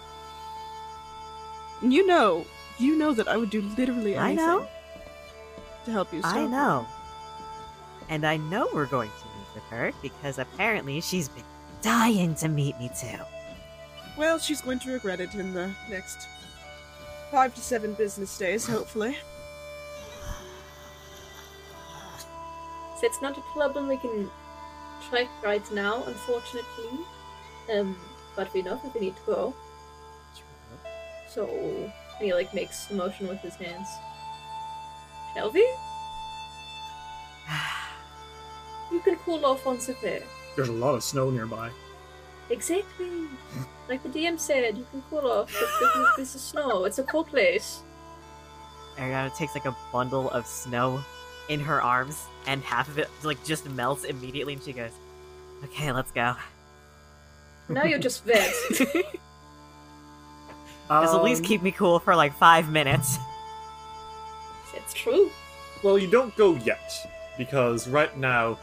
You know... You know that I would do literally anything I know. to help you stop I know. Her. And I know we're going to meet with her, because apparently she's been dying to meet me too. Well, she's going to regret it in the next five to seven business days, hopefully. So it's not a problem we can track right now, unfortunately. Um, but we know that we need to go. So... And he, like, makes a motion with his hands. Shall we? You can cool off once a bit. There's a lot of snow nearby. Exactly. Like the D M said, you can cool off. This is snow. It's a cool place. Ariana takes, like, a bundle of snow in her arms, and half of it, like, just melts immediately, and she goes, okay, let's go. Now you're just wet. This will at least keep me cool for like five minutes. It's true. Well, you don't go yet, because right now,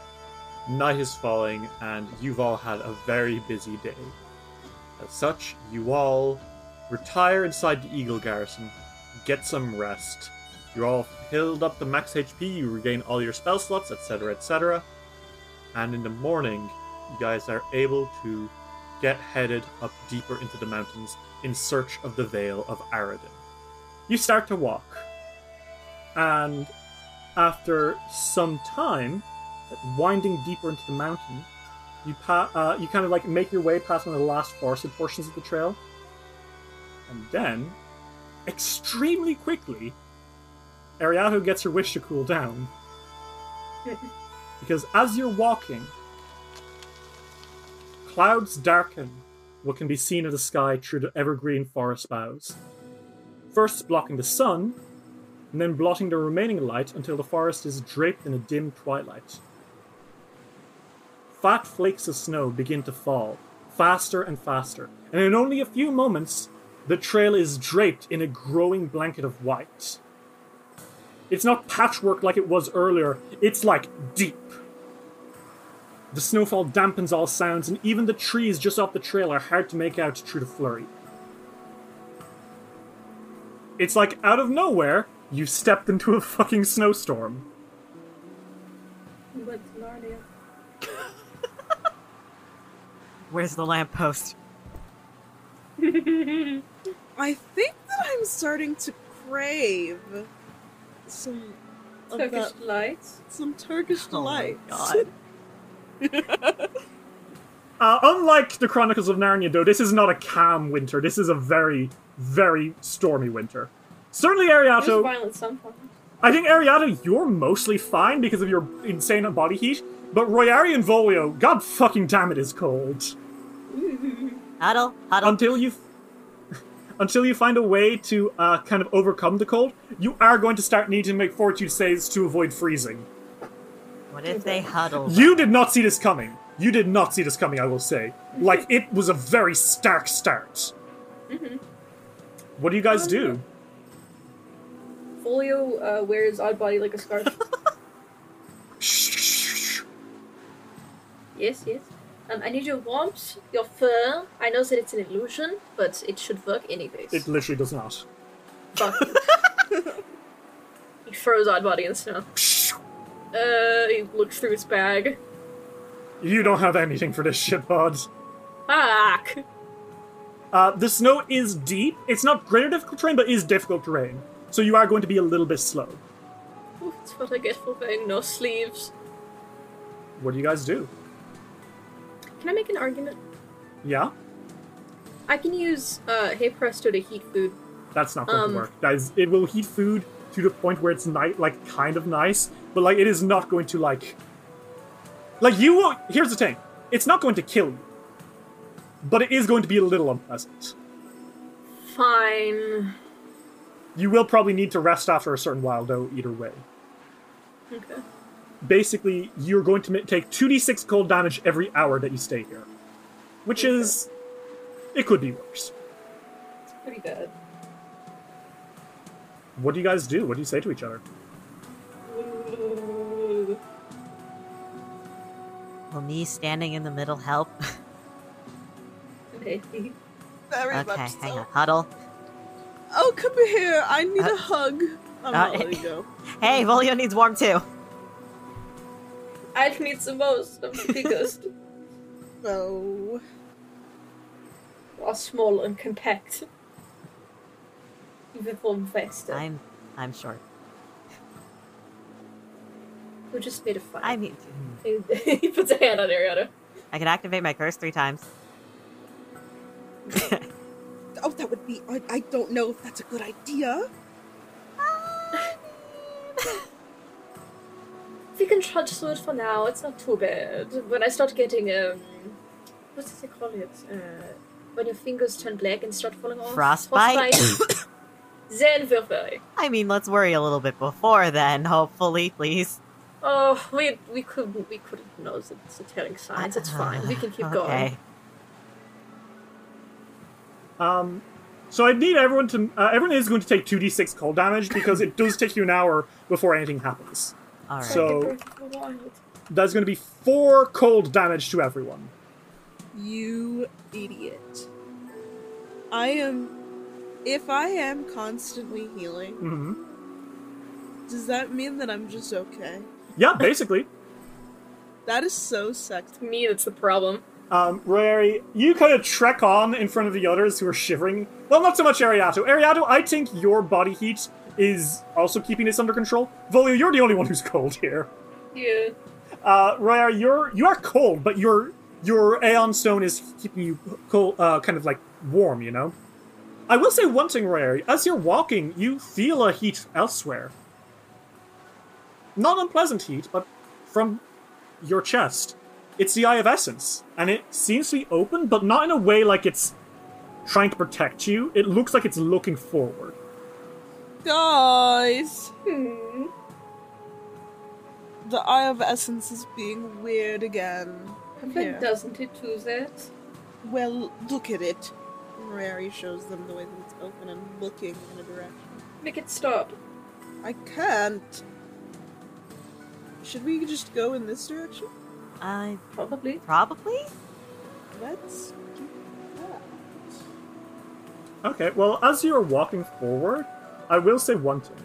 night is falling and you've all had a very busy day. As such, you all retire inside the Eagle Garrison, get some rest. You're all filled up to max H P, you regain all your spell slots, etc, et cetera. And in the morning, you guys are able to get headed up deeper into the mountains in search of the Vale of Aroden. You start to walk, and after some time, winding deeper into the mountain, you pa- uh, you kind of like make your way past one of the last forested portions of the trail, and then, extremely quickly, Ariatu gets her wish to cool down, because as you're walking, clouds darken what can be seen of the sky through the evergreen forest boughs, first blocking the sun, and then blotting the remaining light until the forest is draped in a dim twilight. Fat flakes of snow begin to fall, faster and faster, and in only a few moments, the trail is draped in a growing blanket of white. It's not patchwork like it was earlier, it's like deep. The snowfall dampens all sounds, and even the trees just off the trail are hard to make out through the flurry. It's like, out of nowhere, you stepped into a fucking snowstorm. What's Narnia? Where's the lamppost? I think that I'm starting to crave some... Turkish delights? Some Turkish delights. Oh my God. uh, unlike the Chronicles of Narnia, though, this is not a calm winter. This is a very, very stormy winter. Certainly, Ariato... violent sometimes. I think, Ariato, you're mostly fine because of your insane body heat, but Royari and Volio, god fucking damn it, is cold. Huddle, huddle. Until you, until you find a way to uh, kind of overcome the cold, you are going to start needing to make fortitude saves to avoid freezing. What if they huddle? You did not see this coming. You did not see this coming, I will say. Like, it was a very stark start. Mm-hmm. What do you guys um, do? Volio uh, wears Oddbody like a scarf. Yes, yes. Um, I need your warmth, your fur. I know that it's an illusion, but it should work anyways. It literally does not. Fuck. He throws Oddbody in snow. Uh, he looks through his bag. You don't have anything for this shit, bud. Fuck. Uh, the snow is deep. It's not greater difficult terrain, but is difficult terrain. So you are going to be a little bit slow. Ooh, that's what I get for wearing no sleeves. What do you guys do? Can I make an argument? Yeah? I can use uh, Hey Presto to heat food. That's not going um, to work. Guys, it will heat food to the point where it's night, like kind of nice, but like it is not going to like... Like, you won't... Here's the thing. It's not going to kill you. But it is going to be a little unpleasant. Fine. You will probably need to rest after a certain while, though, either way. Okay. Basically, you're going to take two d six cold damage every hour that you stay here. Which okay. is... It could be worse. It's pretty bad. What do you guys do? What do you say to each other? Will me standing in the middle help? Very okay, much so. Hang on. Huddle. Oh, come here. I need uh, a hug. I'm uh, not letting go. Hey, Volio needs warm too. I need the most of the biggest. No. Are small and compact. Even form faster. I'm, I'm short. We just made a fight. I mean, he puts a hand on Ariana. I can activate my curse three times. Oh, that would be. I, I don't know if that's a good idea. We can trudge through it for now. It's not too bad. When I start getting um, what does it call it? Uh, when your fingers turn black and start falling off. Frostbite. Frostbite. Then we're fine. I mean, let's worry a little bit before then. Hopefully, please. Oh, we we could we couldn't know the, the telling signs. It's fine. We can keep okay. going. Um, so I need everyone to... Uh, everyone is going to take two d six cold damage because it does take you an hour before anything happens. All right. So that's going to be four cold damage to everyone. You idiot. I am... If I am constantly healing, mm-hmm. does that mean that I'm just okay? Yeah, basically. That is so sucked. Me, that's the problem. Um, Royari, you kind of trek on in front of the others who are shivering. Well, not so much Ariatu. Ariatu, I think your body heat is also keeping this under control. Volio, you're the only one who's cold here. Yeah. Uh, Royari, you're, you are cold, but your your Aeon Stone is keeping you cold, uh, kind of like warm, you know? I will say one thing, Royari. As you're walking, you feel a heat elsewhere. Not unpleasant heat, but from your chest. It's the Eye of Essence, and it seems to be open, but not in a way like it's trying to protect you. It looks like it's looking forward. Guys! Hmm. The Eye of Essence is being weird again. But doesn't it do that? Well, look at it. Rary shows them the way that it's open and looking in a direction. Make it stop. I can't. Should we just go in this direction? Uh, probably. Probably? Let's do that. Okay, well, as you're walking forward, I will say one thing.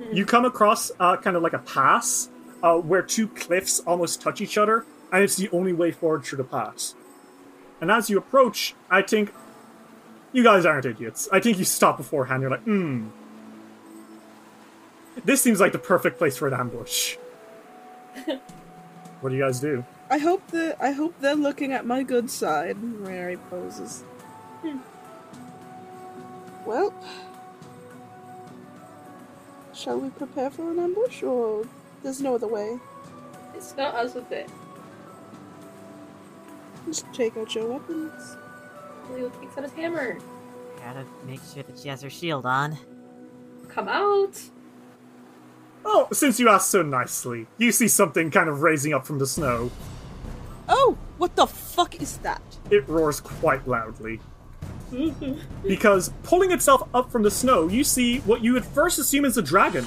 Mm. You come across uh, kind of like a pass uh, where two cliffs almost touch each other, and it's the only way forward through the pass. And as you approach, I think you guys aren't idiots. I think you stop beforehand, you're like, hmm. This seems like the perfect place for an ambush. What do you guys do? I hope that I hope they're looking at my good side. Mary poses. Hmm. Well, shall we prepare for an ambush, or there's no other way? It's not us with it. Just take out your weapons. Volio takes out his hammer. Gotta make sure that she has her shield on. Come out! Oh, since you asked so nicely, you see something kind of raising up from the snow. Oh, what the fuck is that? It roars quite loudly. Because pulling itself up from the snow, you see what you would first assume is a dragon.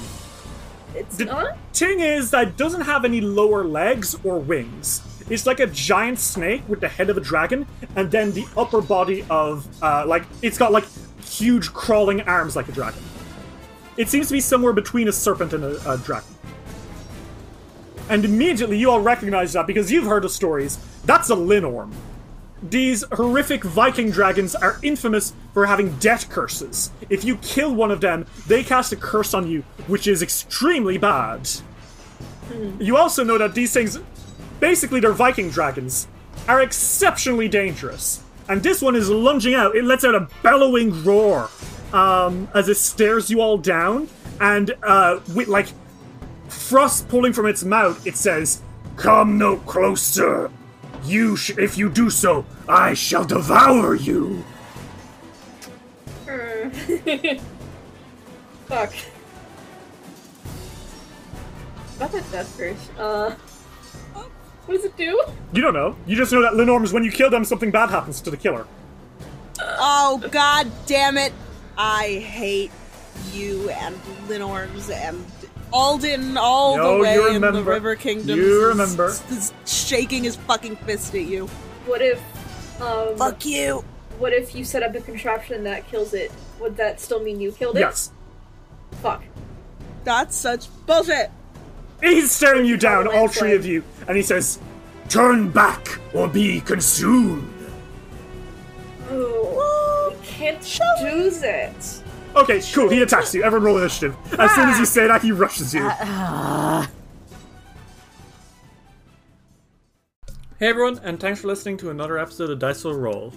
It's the not? Thing is that it doesn't have any lower legs or wings. It's like a giant snake with the head of a dragon, and then the upper body of, uh, like, it's got, like, huge crawling arms like a dragon. It seems to be somewhere between a serpent and a, a dragon. And immediately you all recognize that because you've heard the stories. That's a Linnorm. These horrific Viking dragons are infamous for having death curses. If you kill one of them, they cast a curse on you, which is extremely bad. Mm. You also know that these things, basically they're Viking dragons, are exceptionally dangerous. And this one is lunging out. It lets out a bellowing roar um, as it stares you all down. And uh, with like frost pulling from its mouth, it says, "Come no closer. You sh- if you do so, I shall devour you." Er. Fuck. That's a death curse. Uh, what does it do? You don't know. You just know that Linnorms, when you kill them, something bad happens to the killer. Oh, god damn it. I hate you and Linnorms and Alden all no, the way in the River Kingdom. You remember. Is, is shaking his fucking fist at you. What if... Um, Fuck you! What if you set up a contraption that kills it? Would that still mean you killed it? Yes. Fuck. That's such bullshit! He's staring you down, all three of you, and he says, "Turn back or be consumed." Oh, we can't choose it. Okay, cool. He attacks you. Everyone roll initiative. As soon as you say that, he rushes you. Hey everyone, and thanks for listening to another episode of Dice of the World.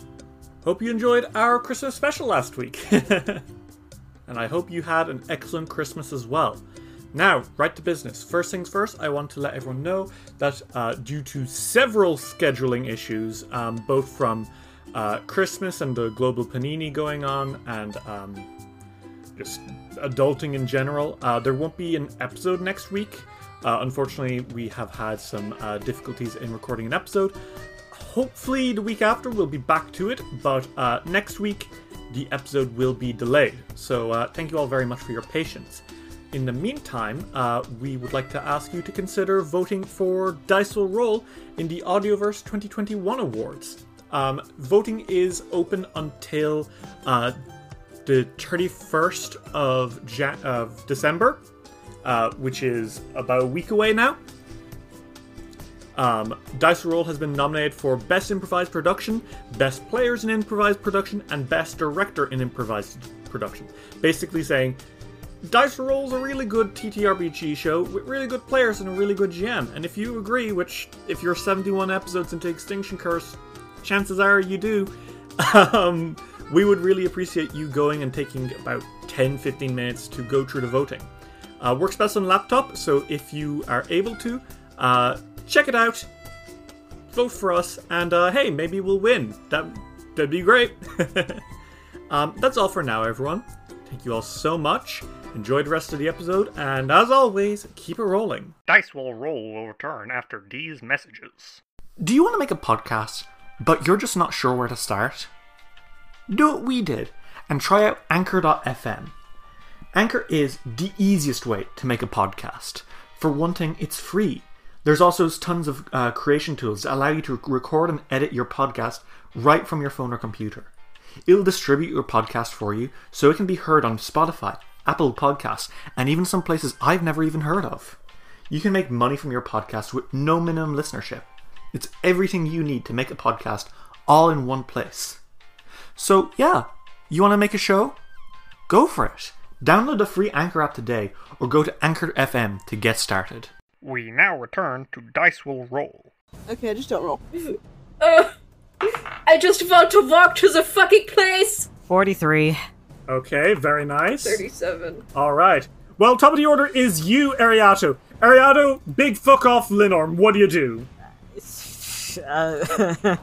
Hope you enjoyed our Christmas special last week. And I hope you had an excellent Christmas as well. Now, right to business. First things first, I want to let everyone know that uh, due to several scheduling issues, um, both from uh, Christmas and the global panini going on, and... Um, just adulting in general. Uh, there won't be an episode next week. Uh, unfortunately, we have had some uh, difficulties in recording an episode. Hopefully the week after we'll be back to it, but uh, next week the episode will be delayed. So uh, thank you all very much for your patience. In the meantime, uh, we would like to ask you to consider voting for Dice Will Roll in the Audioverse twenty twenty-one Awards. Um, voting is open until... Uh, the thirty-first of, Jan- of December, uh, which is about a week away now. Um, Dice Roll has been nominated for Best Improvised Production, Best Players in Improvised Production, and Best Director in Improvised Production. Basically saying, Dice Roll's a really good T T R P G show with really good players and a really good G M. And if you agree, which if you're seventy-one episodes into Extinction Curse, chances are you do, um... we would really appreciate you going and taking about ten to fifteen minutes to go through the voting. Uh, works best on laptop, so if you are able to, uh, check it out, vote for us, and uh, hey, maybe we'll win. That, that'd be great. um, that's all for now, everyone. Thank you all so much. Enjoy the rest of the episode, and as always, keep it rolling. Dice Will Roll will return after these messages. Do you want to make a podcast, but you're just not sure where to start? Do what we did and try out Anchor dot f m. Anchor is the easiest way to make a podcast. For one thing, it's free. There's also tons of uh, creation tools that allow you to record and edit your podcast right from your phone or computer. It'll distribute your podcast for you so it can be heard on Spotify, Apple Podcasts, and even some places I've never even heard of. You can make money from your podcast with no minimum listenership. It's everything you need to make a podcast all in one place. So, yeah, you want to make a show? Go for it. Download the free Anchor app today or go to Anchor dot f m to get started. We now return to Dice Will Roll. Okay, I just don't roll. Uh, I just want to walk to the fucking place! forty-three. Okay, very nice. thirty-seven. Alright. Well, top of the order is you, Ariatu. Ariatu, big fuck off Linnorm. What do you do? Uh...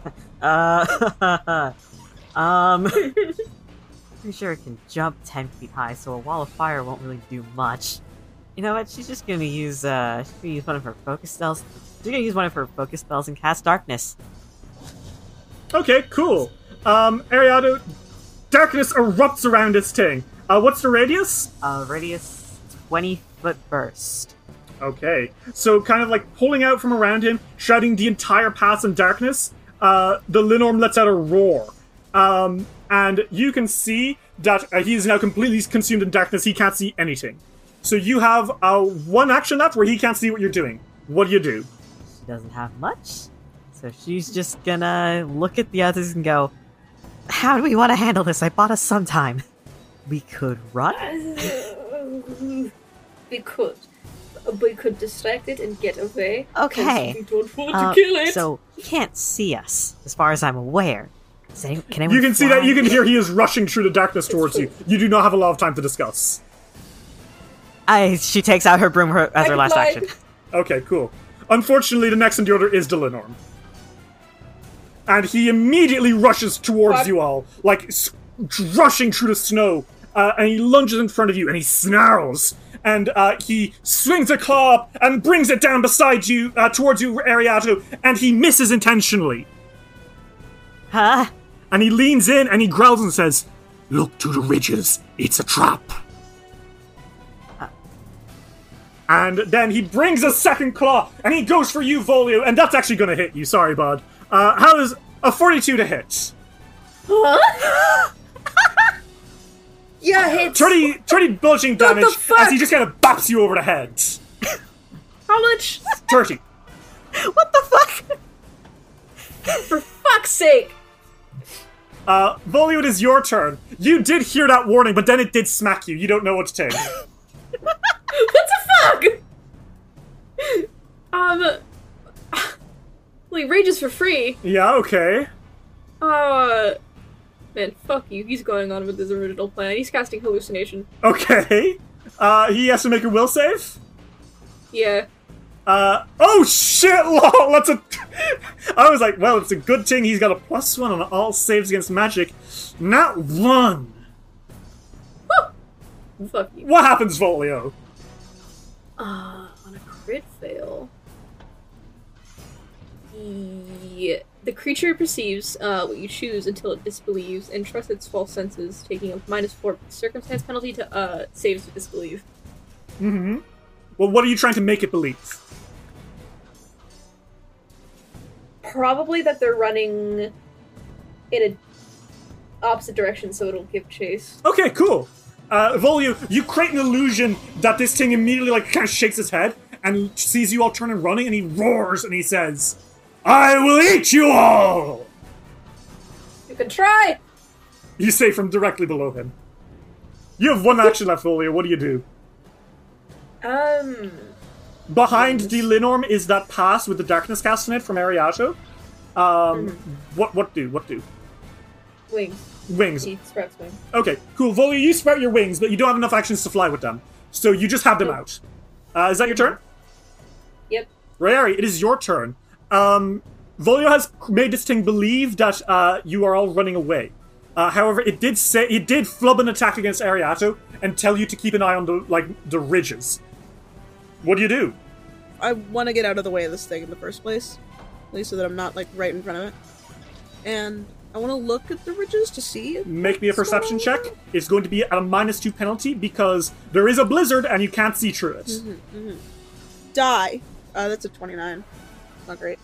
uh Um, pretty sure it can jump ten feet high, so a wall of fire won't really do much. You know what? She's just gonna use. Uh, she's gonna use one of her focus spells. She's gonna use one of her focus spells and cast darkness. Okay, cool. Um, Ariatu, darkness erupts around this thing. Uh, what's the radius? Uh, radius twenty foot burst. Okay, so kind of like pulling out from around him, shouting the entire path in darkness. Uh, the Linnorm lets out a roar, um, and you can see that uh, he is now completely consumed in darkness. He can't see anything. So you have uh, one action left where he can't see what you're doing. What do you do? She doesn't have much, so she's just gonna look at the others and go, "How do we want to handle this? I bought us some time. We could run. We could." We could distract it and get away. Okay. We don't want uh, to kill it. So he can't see us, as far as I'm aware. Any, can anyone you can fly? see that. You can hear he is rushing through the darkness towards you. You do not have a lot of time to discuss. I. She takes out her broom her, as I her last lied. action. Okay, cool. Unfortunately, the next in the order is the Linnorm, and he immediately rushes towards what? you all, like rushing through the snow. Uh, and he lunges in front of you, and he snarls. And uh, he swings a claw up and brings it down beside you, uh, towards you, Ariatu, and he misses intentionally. Huh? And he leans in and he growls and says, "Look to the ridges, it's a trap." Uh. And then he brings a second claw, and he goes for you, Volio, and that's actually going to hit you, sorry, bud. Uh, how does a forty-two to hit? Huh? Yeah, hits. thirty, thirty bulging damage as he just kind of bops you over the head. How much? thirty. What the fuck? For fuck's sake. Uh, Volio, it is your turn. You did hear that warning, but then it did smack you. You don't know what to take. What the fuck? Um, well, he rages for free. Yeah, okay. Uh... Man, fuck you. He's going on with his original plan. He's casting hallucination. Okay. Uh, he has to make a will save? Yeah. Uh, oh shit, lol, that's a... I was like, well, it's a good thing he's got a plus one on all saves against magic. Not one. Woo! Fuck you. What happens, Volio? Uh, on a crit fail... Yeah. The creature perceives uh, what you choose until it disbelieves and trusts its false senses, taking a minus four circumstance penalty to uh, saves with disbelief. Mm-hmm. Well, what are you trying to make it believe? Probably that they're running in an opposite direction, so it'll give chase. Okay, cool. Uh, Volio, you create an illusion that this thing immediately, like, kind of shakes his head and sees you all turn and running, and he roars and he says... I will eat you all! You can try! You say from directly below him. You have one action left, Volio. What do you do? Um... Behind the Linnorm is that pass with the darkness cast in it from Ariato. Um, mm-hmm. what, what do? What do? Wings. Wings. He sprouts wings. Okay, cool. Volio, you sprout your wings, but you don't have enough actions to fly with them. So you just have them nope. out. Uh, is that your turn? Yep. Royari, it is your turn. Um, Volio has made this thing believe that uh, you are all running away. Uh, however, it did say it did flub an attack against Ariato and tell you to keep an eye on the like the ridges. What do you do? I want to get out of the way of this thing in the first place, at least so that I'm not like right in front of it. And I want to look at the ridges to see. Make me a perception check. It's going to be at a minus two penalty because there is a blizzard and you can't see through it. Mm-hmm, mm-hmm. Die. Uh, that's a twenty-nine. Not great.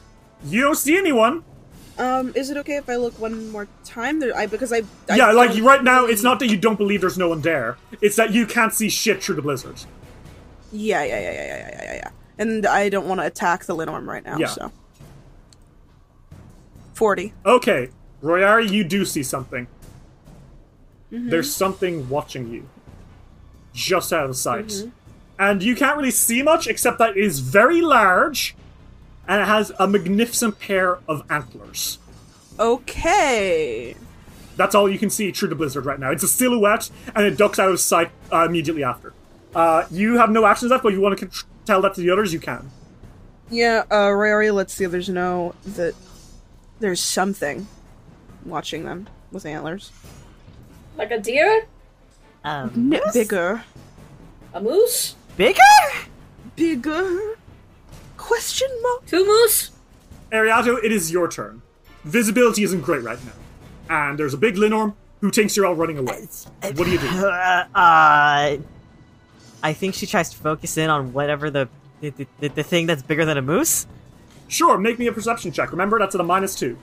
You don't see anyone. Um, is it okay if I look one more time? There, I because I, I yeah, like right now, it's not that you don't believe there's no one there. It's that you can't see shit through the blizzard. Yeah, yeah, yeah, yeah, yeah, yeah, yeah. And I don't want to attack the Linnorm right now. Yeah. So forty. Okay, Royari, you do see something. Mm-hmm. There's something watching you, just out of sight, mm-hmm. and you can't really see much except that it is very large. And it has a magnificent pair of antlers. Okay. That's all you can see through the blizzard right now. It's a silhouette, and it ducks out of sight uh, immediately after. Uh, you have no actions left, but if you want to tell that to the others, you can. Yeah, uh, Royari lets the others know that there's something watching them. with antlers. Like a deer? Um, no, bigger. A moose? Bigger? Bigger? Question mark? Two moose? Ariatu, it is your turn. Visibility isn't great right now. And there's a big Linnorm who thinks you're all running away. Uh, what do you do? Uh, uh, I think she tries to focus in on whatever the the, the the thing that's bigger than a moose? Sure, make me a perception check. Remember, that's at a minus two.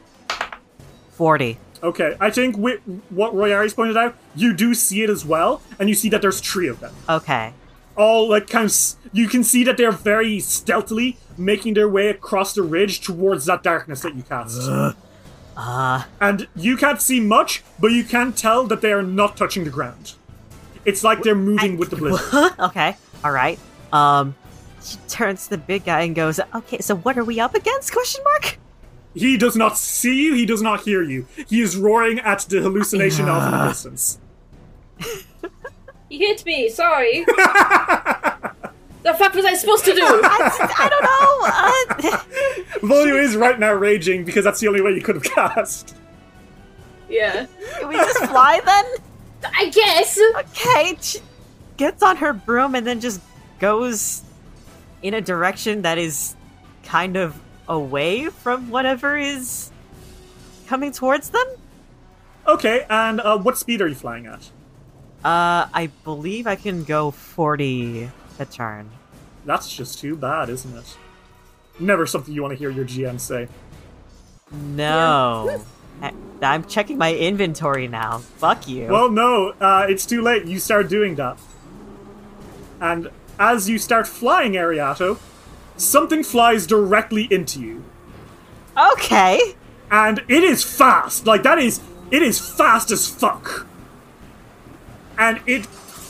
forty. Okay, I think with what Royari's pointed out, you do see it as well, and you see that there's three of them. Okay. All, like, kind of... You can see that they're very stealthily making their way across the ridge towards that darkness that you cast. Uh, uh. And you can't see much, but you can tell that they are not touching the ground. It's like they're moving I, with the blizzard. Okay, all right. Um, she turns to the big guy and goes, okay, so what are we up against, question mark? He does not see you, he does not hear you. He is roaring at the hallucination yeah. of the distance. He hit me, sorry. The fuck was I supposed to do? I, I don't know. Uh, Volio is right now raging because that's the only way you could have cast. Yeah. Can we just fly then? I guess. Okay. She gets on her broom and then just goes in a direction that is kind of away from whatever is coming towards them. Okay, and uh, what speed are you flying at? Uh, I believe I can go forty... a turn. That's just too bad, isn't it? Never something you want to hear your G M say. No. I, I'm checking my inventory now. Fuck you. Well, no. Uh, it's too late. You start doing that. And as you start flying, Ariato, something flies directly into you. Okay. And it is fast. Like, that is... It is fast as fuck. And it...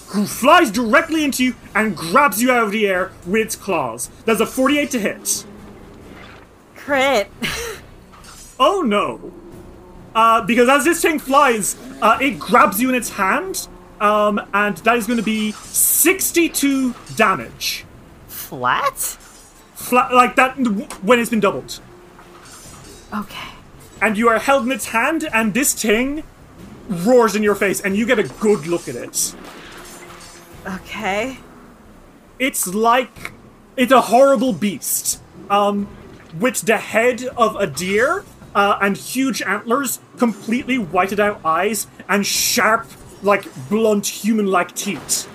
who flies directly into you and grabs you out of the air with its claws. There's a forty-eight to hit. Crit. Oh, no. Uh, because as this thing flies, uh, it grabs you in its hand, um, and that is going to be sixty-two damage. Flat? Flat, like that, when it's been doubled. Okay. And you are held in its hand, and this thing roars in your face, and you get a good look at it. Okay. It's like... It's a horrible beast. Um, with the head of a deer uh, and huge antlers, completely whited out eyes, and sharp, like, blunt, human-like teeth.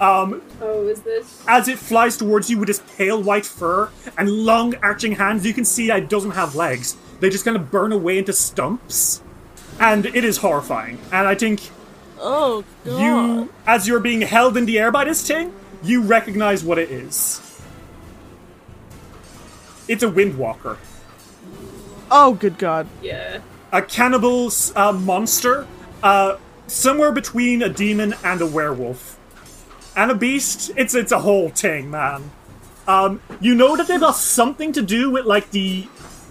Um, oh, is this... As it flies towards you with its pale white fur and long, arching hands, you can see that it doesn't have legs. They just kind of burn away into stumps. And it is horrifying. And I think... Oh, God. You, as you're being held in the air by this thing, you recognize what it is. It's a Windwalker. Oh, good God. Yeah. A cannibal uh, monster, uh, somewhere between a demon and a werewolf. And a beast. It's it's a whole thing, man. Um, you know that they've got something to do with, like, the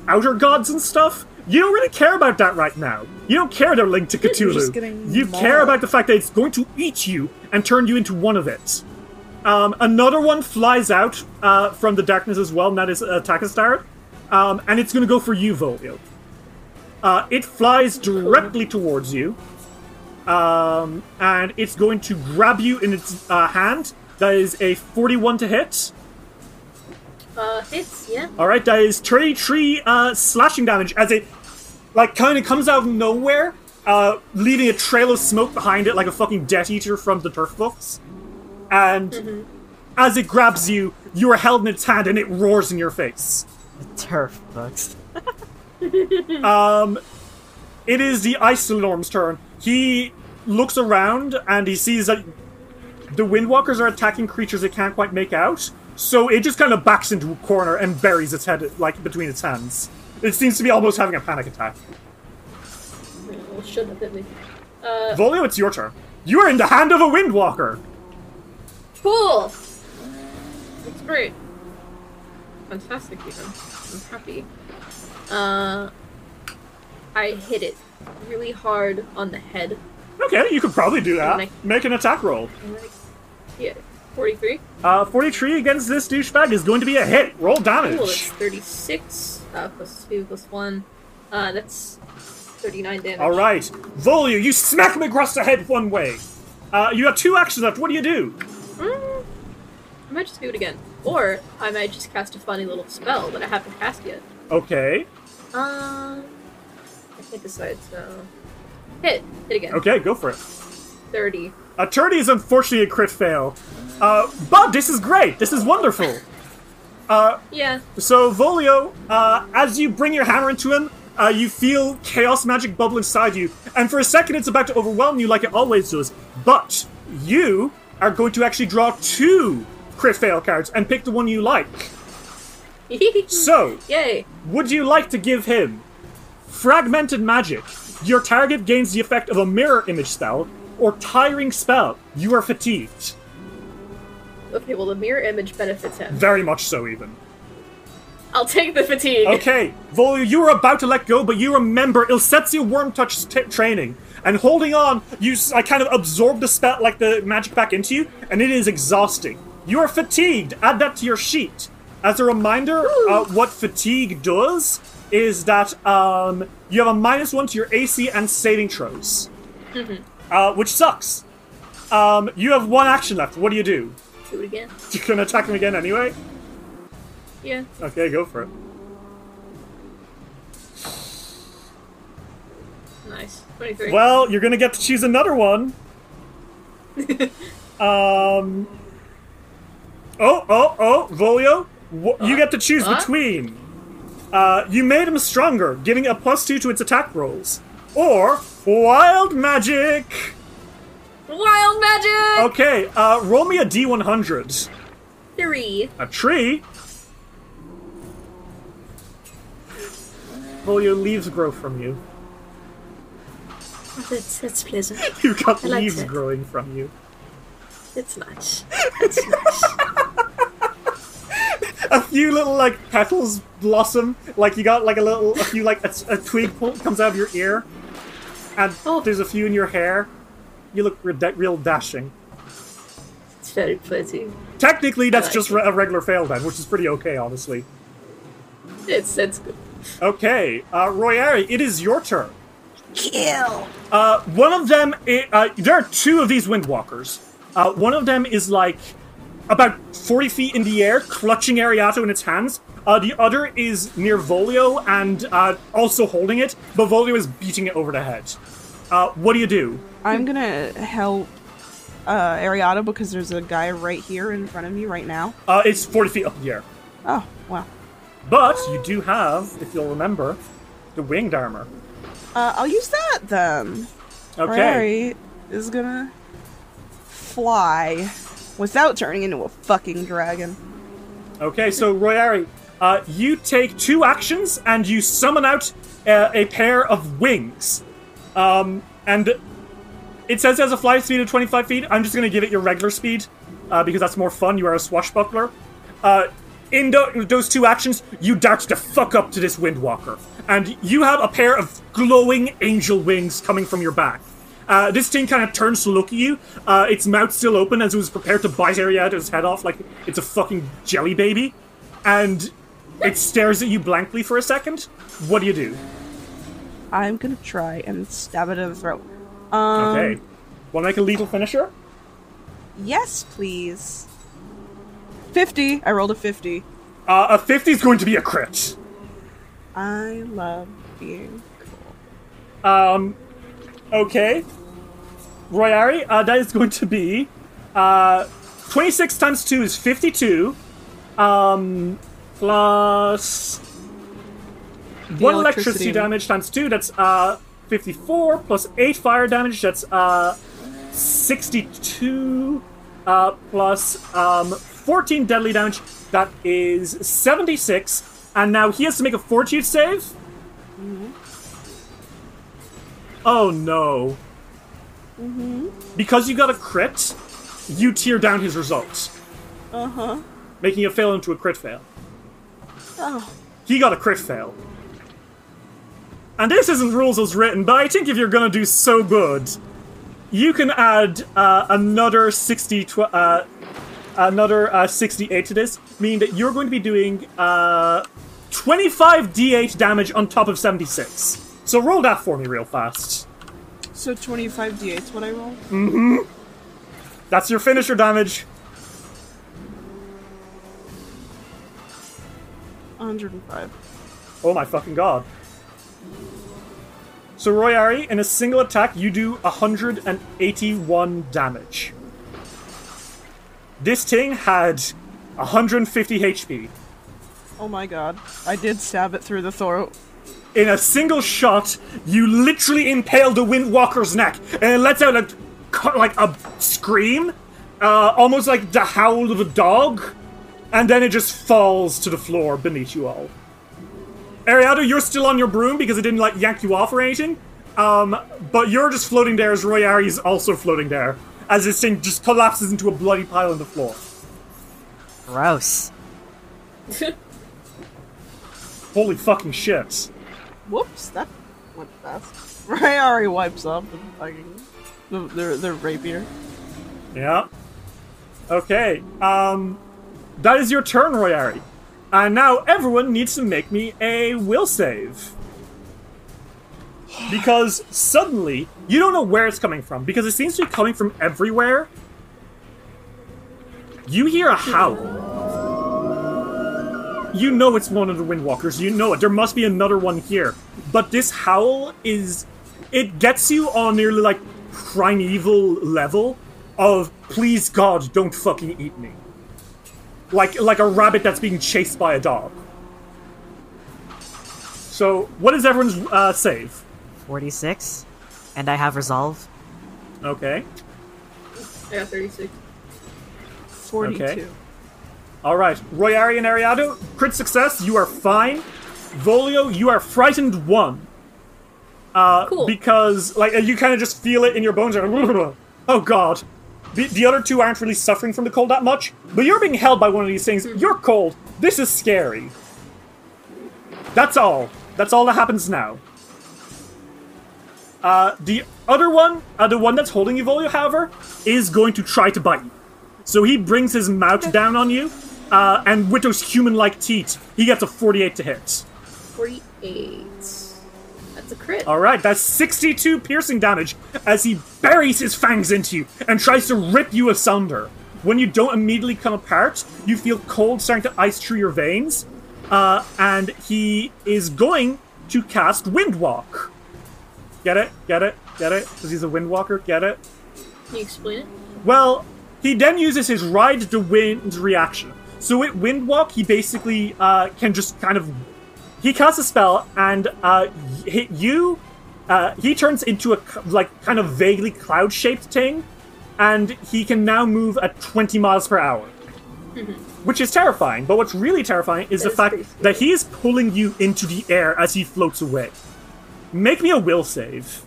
outer gods and stuff? You don't really care about that right now. You don't care they're linked to Cthulhu. You care about the fact that it's going to eat you and turn you into one of it. Um, another one flies out uh, from the darkness as well, and that is uh, Takastar. Um, and it's going to go for you, Volio. Uh, it flies directly towards you. Um, and it's going to grab you in its uh, hand. That is a forty-one to hit. Uh, hits, yeah. Alright, that is thirty-three uh, slashing damage as it, like, kind of comes out of nowhere, uh, leaving a trail of smoke behind it like a fucking Death Eater from the Turf Books. And mm-hmm. as it grabs you, you are held in its hand and it roars in your face. The Turf Books. um, it is the Isilorm's turn. He looks around and he sees that the Windwalkers are attacking creatures it can't quite make out. So it just kind of backs into a corner and buries its head, like, between its hands. It seems to be almost having a panic attack. Oh, shut up, Billy. Uh, Volio, it's your turn. You are in the hand of a Windwalker! Cool! That's great. Fantastic, even. I'm happy. Uh, I hit it really hard on the head. Okay, you could probably do that. I- Make an attack roll. Yeah. forty-three? Uh, forty-three against this douchebag is going to be a hit. Roll damage. Cool, that's thirty-six. Uh, plus two, plus one. Uh, that's thirty-nine damage. All right, Volio, you smack him across the head one way. Uh, you have two actions left. What do you do? Mm, I might just do it again, or I might just cast a funny little spell that I haven't cast yet. Okay. Um, uh, I can't decide. So hit, hit again. Okay, go for it. Thirty. A thirty is unfortunately a crit fail, uh, but this is great. This is wonderful. Uh, yeah. So Volio, uh, as you bring your hammer into him, uh, you feel chaos magic bubble inside you, and for a second it's about to overwhelm you like it always does. But you are going to actually draw two crit fail cards and pick the one you like. So, yay! Would you like to give him fragmented magic? Your target gains the effect of a mirror image spell or tiring spell. You are fatigued. Okay, well, the mirror image benefits him. Very much so, even. I'll take the fatigue. Okay, Volio, you were about to let go, but you remember Ilsetsia Worm Touch t- training. And holding on, you I kind of absorb the spell, like the magic back into you, and it is exhausting. You are fatigued. Add that to your sheet. As a reminder, uh, what fatigue does is that um, you have a minus one to your A C and saving throws, mm-hmm. uh, which sucks. Um, you have one action left. What do you do? Do it again. You're gonna attack him again anyway? Yeah. Okay, go for it. Nice. twenty-three. Well, you're gonna get to choose another one. um. Oh, oh, oh, Volio, wh- uh, you get to choose uh? between. Uh, you made him stronger, giving a plus two to its attack rolls, or wild magic. Wild magic! Okay, uh, roll me a D one hundred. Three. A tree? Well, your leaves grow from you. That's, that's pleasant. You got I leaves like growing from you. It's nice. It's nice. A few little, like, petals blossom. Like, you got, like, a little, a few, like, a, a twig pull comes out of your ear. And oh. There's a few in your hair. You look re- real dashing. It's very pretty. Technically, that's like just re- a regular fail then, which is pretty okay, honestly. It's it's good. Okay, uh, Royari, it is your turn. Kill. Uh, one of them. Is, uh, there are two of these Windwalkers. Uh, one of them is like about forty feet in the air, clutching Ariatu in its hands. Uh, the other is near Volio and uh, also holding it, but Volio is beating it over the head. Uh, what do you do? I'm gonna help uh, Ariato because there's a guy right here in front of me right now. Uh, it's forty feet up in the air. Oh, wow. But you do have, if you'll remember, the winged armor. Uh, I'll use that then. Okay. Rari is gonna fly without turning into a fucking dragon. Okay, so Royari, uh, you take two actions and you summon out uh, a pair of wings. Um, and it says it has a fly speed of twenty-five feet. I'm just going to give it your regular speed, uh, because that's more fun. You are a swashbuckler. Uh, in do- those two actions, you dart the fuck up to this Windwalker. And you have a pair of glowing angel wings coming from your back. Uh, this thing kind of turns to look at you. Uh, its mouth still open as it was prepared to bite Ariadne's head off like it's a fucking jelly baby. And it stares at you blankly for a second. What do you do? I'm gonna try and stab it in the throat. Um, okay. Want to make a lethal finisher? Yes, please. fifty. I rolled a fifty. Uh, a fifty is going to be a crit. I love being cool. Um, okay. Royari, uh, that is going to be... Uh, twenty-six times two is fifty-two. Um, plus... The one electricity. electricity damage times two, that's uh, fifty-four, plus eight fire damage, that's uh, sixty-two, uh, plus um, fourteen deadly damage, that is seventy-six, and now he has to make a fortitude save? Mm-hmm. Oh no. Mm-hmm. Because you got a crit, you tear down his results. Uh-huh. Making a fail into a crit fail. Oh. He got a crit fail. And this isn't rules as written, but I think if you're going to do so good, you can add uh, another sixty, tw- uh, another uh, sixty-eight to this, meaning that you're going to be doing uh, twenty-five d eight damage on top of seventy-six. So roll that for me real fast. So twenty-five d eight's what I roll? Mm-hmm. That's your finisher damage. one hundred five. Oh my fucking god. So Royari, in a single attack, you do one hundred eighty-one damage. This thing had one hundred fifty H P. Oh my god. I did stab it through the throat. In a single shot, you literally impale the Windwalker's neck, and it lets out a, like a scream, uh, almost like the howl of a dog, and then it just falls to the floor beneath you all. Ariatu, you're still on your broom because it didn't like yank you off or anything, um, but you're just floating there as Royari is also floating there, as this thing just collapses into a bloody pile on the floor. Gross. Holy fucking shit. Whoops, that went fast. Royari wipes up the fucking the, the, the rapier. Yeah. Okay. Um, that is your turn, Royari. And now everyone needs to make me a will save. Because suddenly you don't know where it's coming from, because it seems to be coming from everywhere. You hear a howl. You know it's one of the Windwalkers. You know it. There must be another one here. But this howl is... It gets you on nearly, like, primeval level of, please, God, don't fucking eat me. Like, like a rabbit that's being chased by a dog. So, what is everyone's uh, save? forty-six. And I have resolve. Okay. I got thirty-six. forty-two. Okay. Alright, Royari and Ariado, crit success, you are fine. Volio, you are frightened one. Uh, cool. Because, like, you kind of just feel it in your bones. Like, oh god. The, the other two aren't really suffering from the cold that much, but you're being held by one of these things. You're cold. This is scary. That's all. That's all that happens now. Uh, the other one, uh, the one that's holding you, Volio, however, is going to try to bite you. So he brings his mouth down on you. Uh, and with those human-like teeth, he gets a forty-eight to hit. forty-eight. That's a crit. Alright, that's sixty-two piercing damage as he buries his fangs into you and tries to rip you asunder. When you don't immediately come apart, you feel cold starting to ice through your veins. Uh, and he is going to cast Windwalk. Get it? Get it? Get it? Because he's a Windwalker. Get it? Can you explain it? Well, he then uses his Ride the Wind reaction. So with Windwalk, he basically uh, can just kind of... He casts a spell, and uh, hit you... Uh, he turns into a like kind of vaguely cloud-shaped thing, and he can now move at twenty miles per hour. Mm-hmm. Which is terrifying, but what's really terrifying is that the fact that he is pulling you into the air as he floats away. Make me a will save.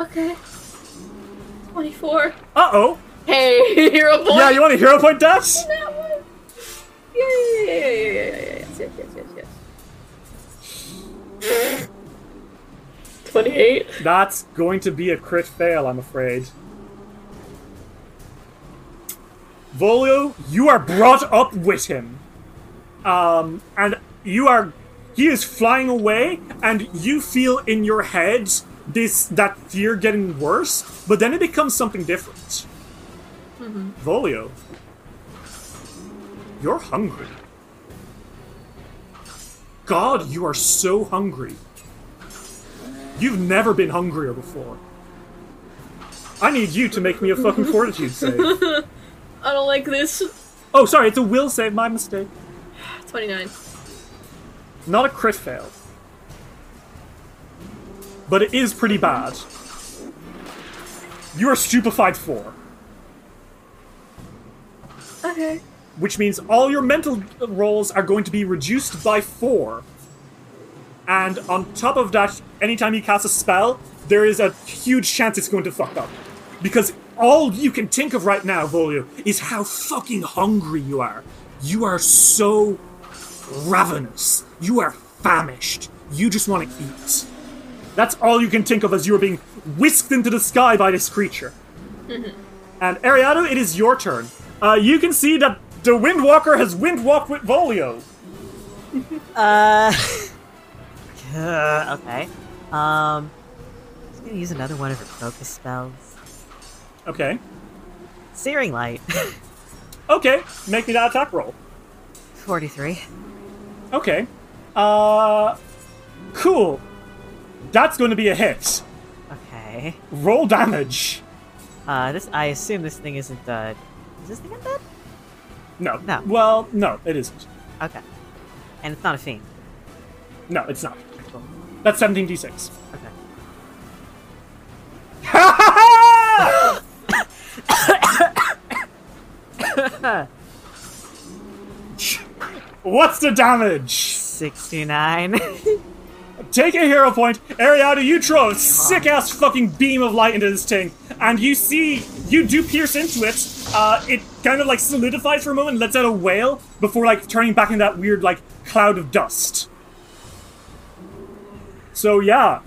Okay. twenty-four. Uh-oh. Hey, hero point! Yeah, you want a hero point, Dash? Yeah, yeah, yeah, yeah, yeah, yeah, yes, yes, yes, yes, yes. twenty-eight. That's going to be a crit fail, I'm afraid. Volio, you are brought up with him. Um, and you are... He is flying away, and you feel in your head this that fear getting worse, but then it becomes something different. Mm-hmm. Volio, you're hungry. God, you are so hungry. You've never been hungrier before. I need you to make me a fucking fortitude save. I don't like this. Oh, sorry, it's a will save, my mistake. twenty-nine. Not a crit fail. But it is pretty bad. You are stupefied for. Okay. Which means all your mental rolls are going to be reduced by four. And on top of that, anytime you cast a spell, there is a huge chance it's going to fuck up. Because all you can think of right now, Volio, is how fucking hungry you are. You are so ravenous. You are famished. You just want to eat. That's all you can think of as you are being whisked into the sky by this creature. Mm-hmm. And Ariado, it is your turn. Uh, you can see that the Windwalker has Windwalked with Volio. uh, uh, okay. Um, I'm going to use another one of her focus spells. Okay. Searing Light. Okay, make me that attack roll. forty-three. Okay. Uh, cool. That's going to be a hit. Okay. Roll damage. Uh, this I assume this thing isn't dead. Is this thing undead? No. No. Well, no, it isn't. Okay. And it's not a fiend. No, it's not. Cool. That's seventeen d six. Okay. Ha ha ha! What's the damage? sixty-nine. Take a hero point. Ariatu, you throw a sick-ass fucking beam of light into this thing, and you see, you do pierce into it. Uh, it kind of, like, solidifies for a moment and lets out a wail before, like, turning back into that weird, like, cloud of dust. So, yeah.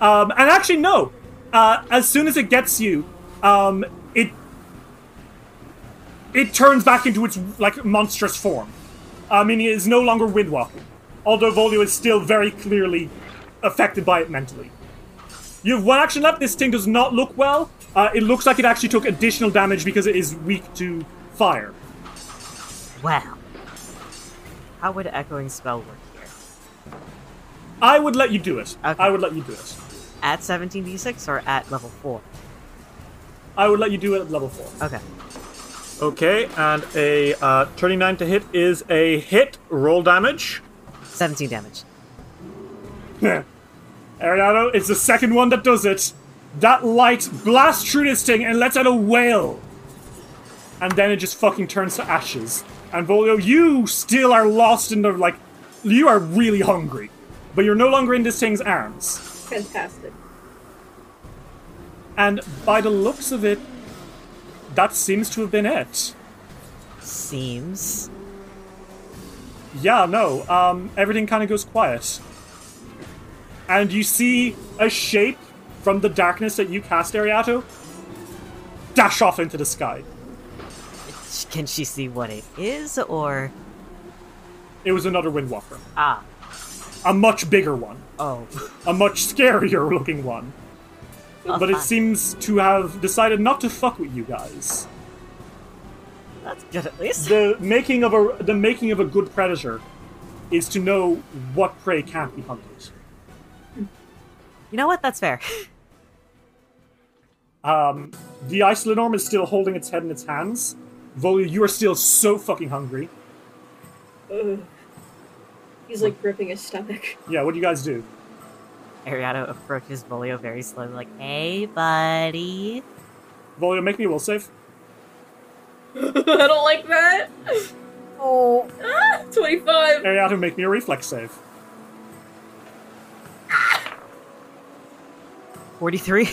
Um, and actually, no. Uh, as soon as it gets you, um, it... It turns back into its, like, monstrous form. I mean, it is no longer Windwalker. Although Volio is still very clearly affected by it mentally. You have one action left. This thing does not look well. Uh, it looks like it actually took additional damage because it is weak to fire. Wow. How would Echoing Spell work here? I would let you do it. Okay. I would let you do it. At seventeen d six or at level four? I would let you do it at level four. Okay. Okay, and a uh, thirty-nine to hit is a hit. Roll damage. seventeen damage. Ariano, it's the second one that does it. That light blasts through this thing and lets out a wail. And then it just fucking turns to ashes. And Volio, you still are lost in the, like, you are really hungry. But you're no longer in this thing's arms. Fantastic. And by the looks of it, that seems to have been it. Seems. Yeah, no. Um, everything kind of goes quiet. And you see a shape from the darkness that you cast, Ariato, dash off into the sky. Can she see what it is, or...? It was another Windwalker. Ah. A much bigger one. Oh. A much scarier-looking one. Oh, but it seems to have decided not to fuck with you guys. That's good, at least. The making of a the making of a good predator is to know what prey can't be hunted. You know what? That's fair. Um, the Isolinor is still holding its head in its hands. Volio, you are still so fucking hungry. Ugh. He's like gripping his stomach. Yeah, what do you guys do? Ariato approaches Volio very slowly, like, "Hey, buddy." Volio, make me a will save. I don't like that. Oh. Ah, twenty-five. Ariato, make me a reflex save. Ah. forty-three.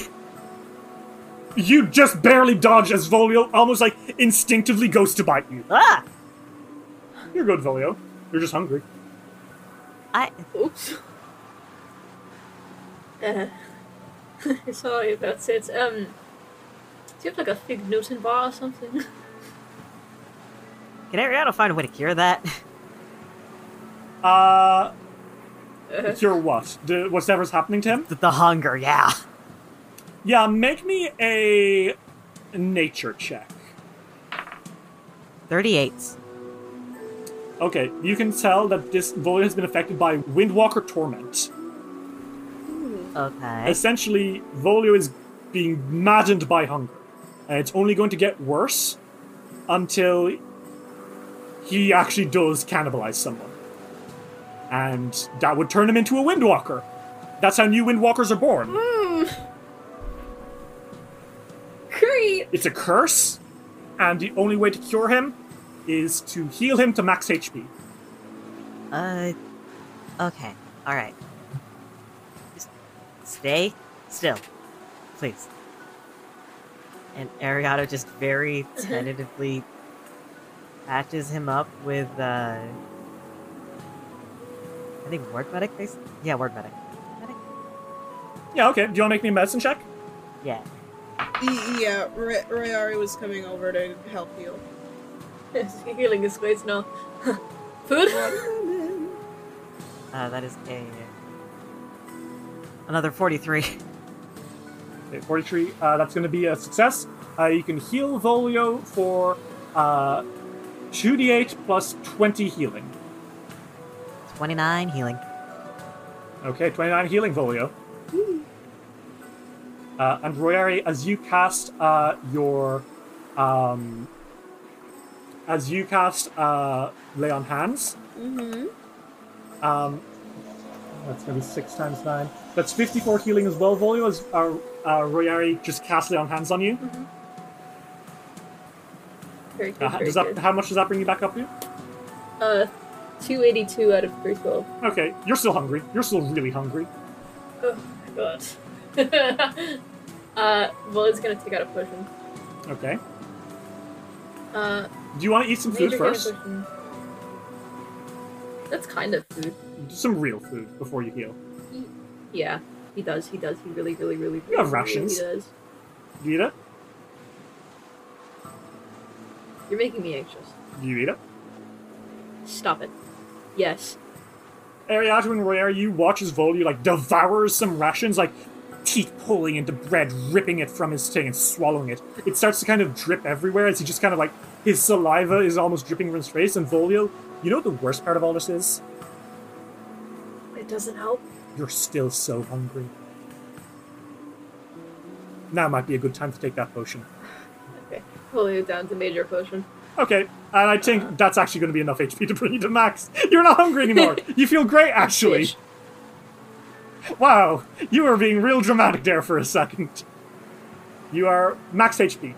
You just barely dodge as Volio almost, like, instinctively goes to bite you. Ah! You're good, Volio. You're just hungry. I... Oops. Uh, sorry about that. Um, do you have, like, a fig Newton bar or something? Can Ariana find a way to cure that? Uh, cure what? The, whatever's happening to him? The, the hunger, yeah. Yeah, make me a nature check. thirty-eight. Okay, you can tell that this Volio has been affected by Windwalker Torment. Okay. Essentially, Volio is being maddened by hunger. And it's only going to get worse until he actually does cannibalize someone. And that would turn him into a Windwalker. That's how new Windwalkers are born. Mm. Great. It's a curse. And the only way to cure him is to heal him to max H P. Uh, okay. All right. Stay still, please. And Ariato just very tentatively patches him up with, uh... I think Ward Medic, please? Yeah, Ward Medic. Medic. Yeah, okay. Do you want to make me a medicine check? Yeah. E- yeah, Royari Re- was coming over to help heal. Healing is great now. Food? Uh, that is a... Another forty-three. Okay, forty-three. Uh, that's going to be a success. Uh, you can heal Volio for uh, two d eight plus twenty healing. twenty-nine healing. Okay, twenty-nine healing, Volio. Uh, and Royari, as you cast uh, your, um, as you cast uh, Lay on Hands, mm-hmm. um, that's going to be six times nine. That's fifty-four healing as well, Volio, as uh, uh, Royari just cast Lay on Hands on you. Mm-hmm. Very good, uh, very does that, good. How much does that bring you back up to? Uh, two eighty-two out of three twelve. Okay, you're still hungry. You're still really hungry. Oh my god. uh, well, it's gonna take out a potion. Okay. Uh, do you want to eat some food first? That's kind of food. Some real food before you heal. He, yeah, he does. He does. He really, really, really. You have rations. Really, he does. Do you eat it? You're making me anxious. Do you eat it? Stop it. Yes. Ariatu and Royari, you watch as Volio like devours some rations, like. Teeth pulling into bread, ripping it from his thing and swallowing it. It starts to kind of drip everywhere as he just kind of like, his saliva is almost dripping from his face. And Volio, you know what the worst part of all this is? It doesn't help. You're still so hungry. Now might be a good time to take that potion. Okay, Volio down to major potion. Okay, and I think that's actually going to be enough H P to bring you to max. You're not hungry anymore. You feel great, actually. Ish. Wow, you were being real dramatic there for a second. You are max H P.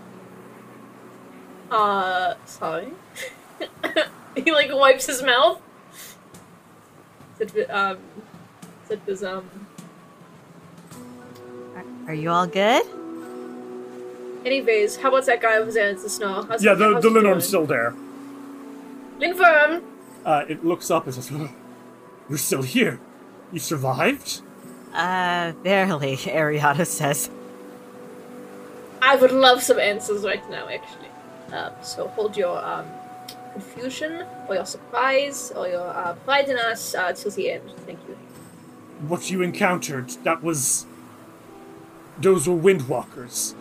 Uh, sorry. He, like, wipes his mouth. Said, um, said this, um... Are you all good? Anyways, how about that guy over there in the snow? How's yeah, the, the Linnorm's still there. Linnorm! Uh, it looks up and says, oh, you're still here. You survived? Uh, barely, Ariata says. I would love some answers right now, actually. Um, so hold your um, confusion, or your surprise, or your uh, pride in us uh, till the end. Thank you. What you encountered, that was... Those were Windwalkers.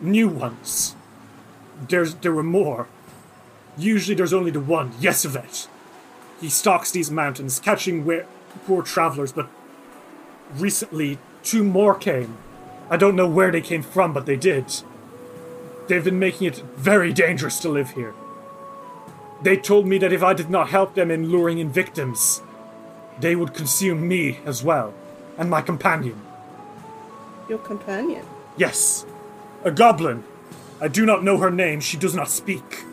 New ones. There's, there were more. Usually there's only the one, Yesavet. He stalks these mountains, catching where poor travelers, but... Recently, two more came. I don't know where they came from, but they did. They've been making it very dangerous to live here. They told me that if I did not help them in luring in victims, they would consume me as well, and my companion. Your companion? Yes. A goblin. I do not know her name, she does not speak.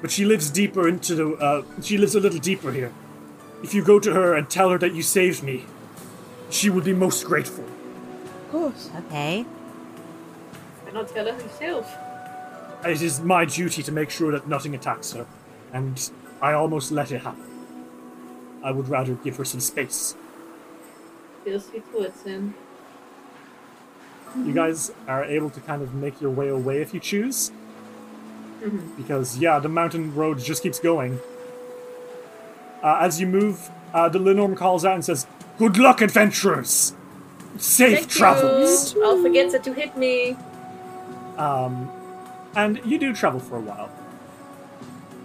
But she lives deeper into the... Uh, she lives a little deeper here. If you go to her and tell her that you saved me, she would be most grateful. Of course. Okay. Why not tell her herself? It is my duty to make sure that nothing attacks her, and I almost let it happen. I would rather give her some space. Feel free to it, then. You guys are able to kind of make your way away if you choose. Mm-hmm. Because, yeah, the mountain road just keeps going. Uh, as you move, uh, the Linnorm calls out and says, good luck, adventurers! Safe Thank travels! You. I'll forget that you hit me! Um, and you do travel for a while.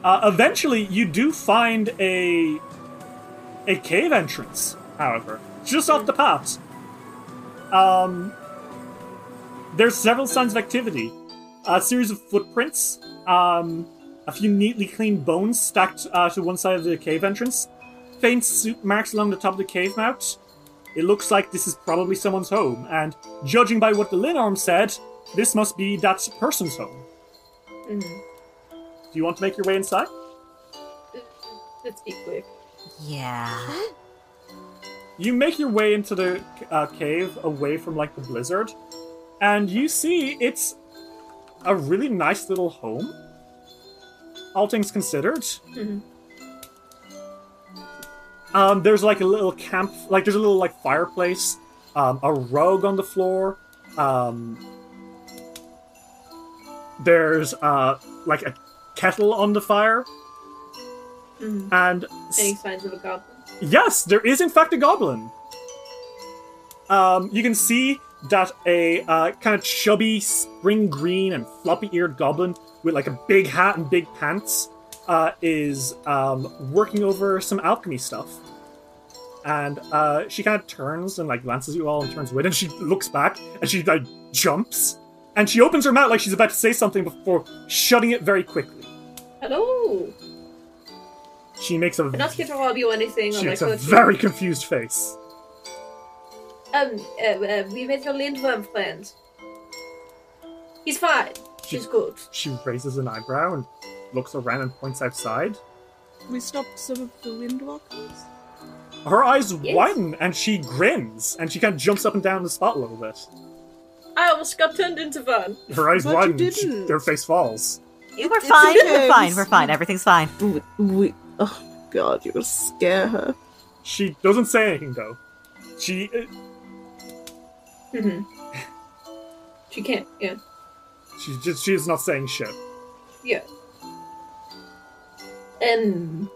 Uh, eventually, you do find a... a cave entrance, however. Just off the path. Um, there's several signs of activity. A series of footprints, um, a few neatly cleaned bones stacked uh, to one side of the cave entrance. Faint soup marks along the top of the cave mount. It looks like this is probably someone's home, and judging by what the Linnorm said, this must be that person's home. Mm-hmm. Do you want to make your way inside? Let's be quick. Yeah. You make your way into the uh, cave, away from like the blizzard, and you see it's a really nice little home. All things considered. Mm-hmm. Um, there's like a little camp, like there's a little like fireplace, um, a rug on the floor. Um, there's uh, like a kettle on the fire. Mm-hmm. And any signs of a goblin? Yes, there is in fact a goblin. Um, you can see that a uh, kind of chubby, spring green and floppy-eared goblin with like a big hat and big pants uh, is um, working over some alchemy stuff. And uh, she kind of turns and like glances at you all and turns away. And she looks back and she like jumps. And she opens her mouth like she's about to say something before shutting it very quickly. Hello. She makes a... I'm not here to rob you or anything. She makes a very confused face. Um, uh, uh, we met your Linnorm friend. He's fine. She, She's good. She raises an eyebrow and looks around and points outside. We stopped some of the Windwalkers. Her eyes yes. widen and she grins and she kind of jumps up and down the spot a little bit. I almost got turned into Van. Her eyes but widen. You didn't. She, her face falls. You were fine. We're fine. We're fine. Everything's fine. We, we, oh my god, you're gonna scare her. She doesn't say anything though. She. Uh, mhm. She can't. Yeah. She just. She is not saying shit. Yeah. Um.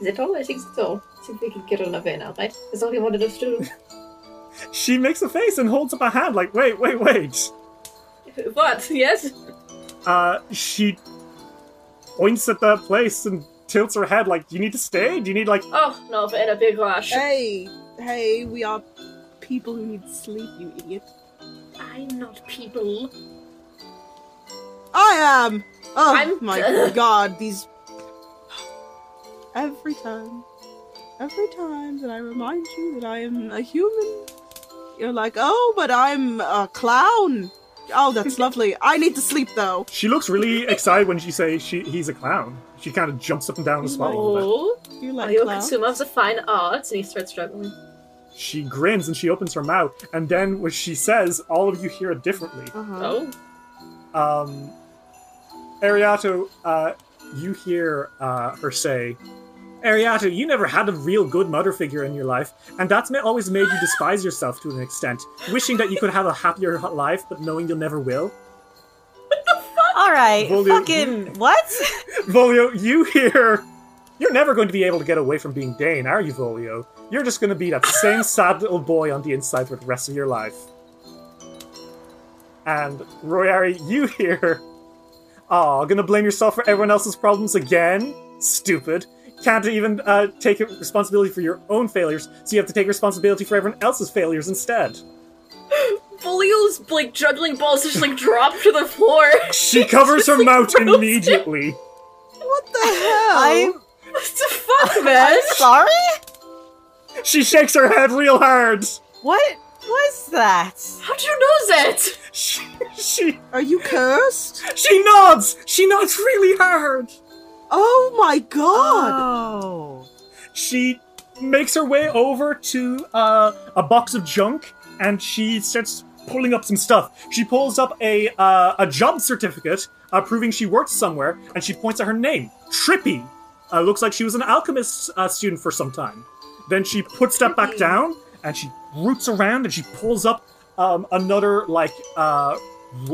Is it all? I think it's all. I think we can get on a van now, right? That's all he wanted us to do. She makes a face and holds up a hand like, wait, wait, wait. What? Yes? Uh, she points at that place and tilts her head like, do you need to stay? Do you need, like... Oh, no, but in a big rush. Hey, hey, we are people who need sleep, you idiot. I'm not people. I am! Oh, I'm... my god, these... Every time. Every time that I remind you that I am a human... You're like, oh, but I'm a clown. Oh, that's lovely. I need to sleep, though. She looks really excited when she says she he's a clown. She kind of jumps up and down the spot a little bit. You like Are you a consumer of the fine arts? And he starts struggling. She grins and she opens her mouth. And then when she says, all of you hear it differently. Uh-huh. Oh. Um, Ariatu, uh, you hear uh, her say... Ariatu, you never had a real good mother figure in your life, and that's always made you despise yourself to an extent, wishing that you could have a happier life, but knowing you'll never will. What the fuck? Alright, fucking... What? Volio, you hear... You're never going to be able to get away from being Dane, are you, Volio? You're just going to be that same sad little boy on the inside for the rest of your life. And, Royari, you hear... Aw, gonna blame yourself for everyone else's problems again? Stupid. Can't even uh, take responsibility for your own failures, so you have to take responsibility for everyone else's failures instead. Folio's, like, juggling balls just, like, drop to the floor. She covers her mouth roasted. Immediately. What the hell? I'm... What the fuck, man? I'm sorry? She shakes her head real hard. What was that? How'd you know that? She... she... Are you cursed? She nods! She nods really hard! Oh my god! Oh. She makes her way over to uh, a box of junk, and she starts pulling up some stuff. She pulls up a uh, a job certificate uh, proving she worked somewhere, and she points at her name, Trippy. Uh, looks like she was an alchemist uh, student for some time. Then she puts that back down, and she roots around, and she pulls up um, another like uh,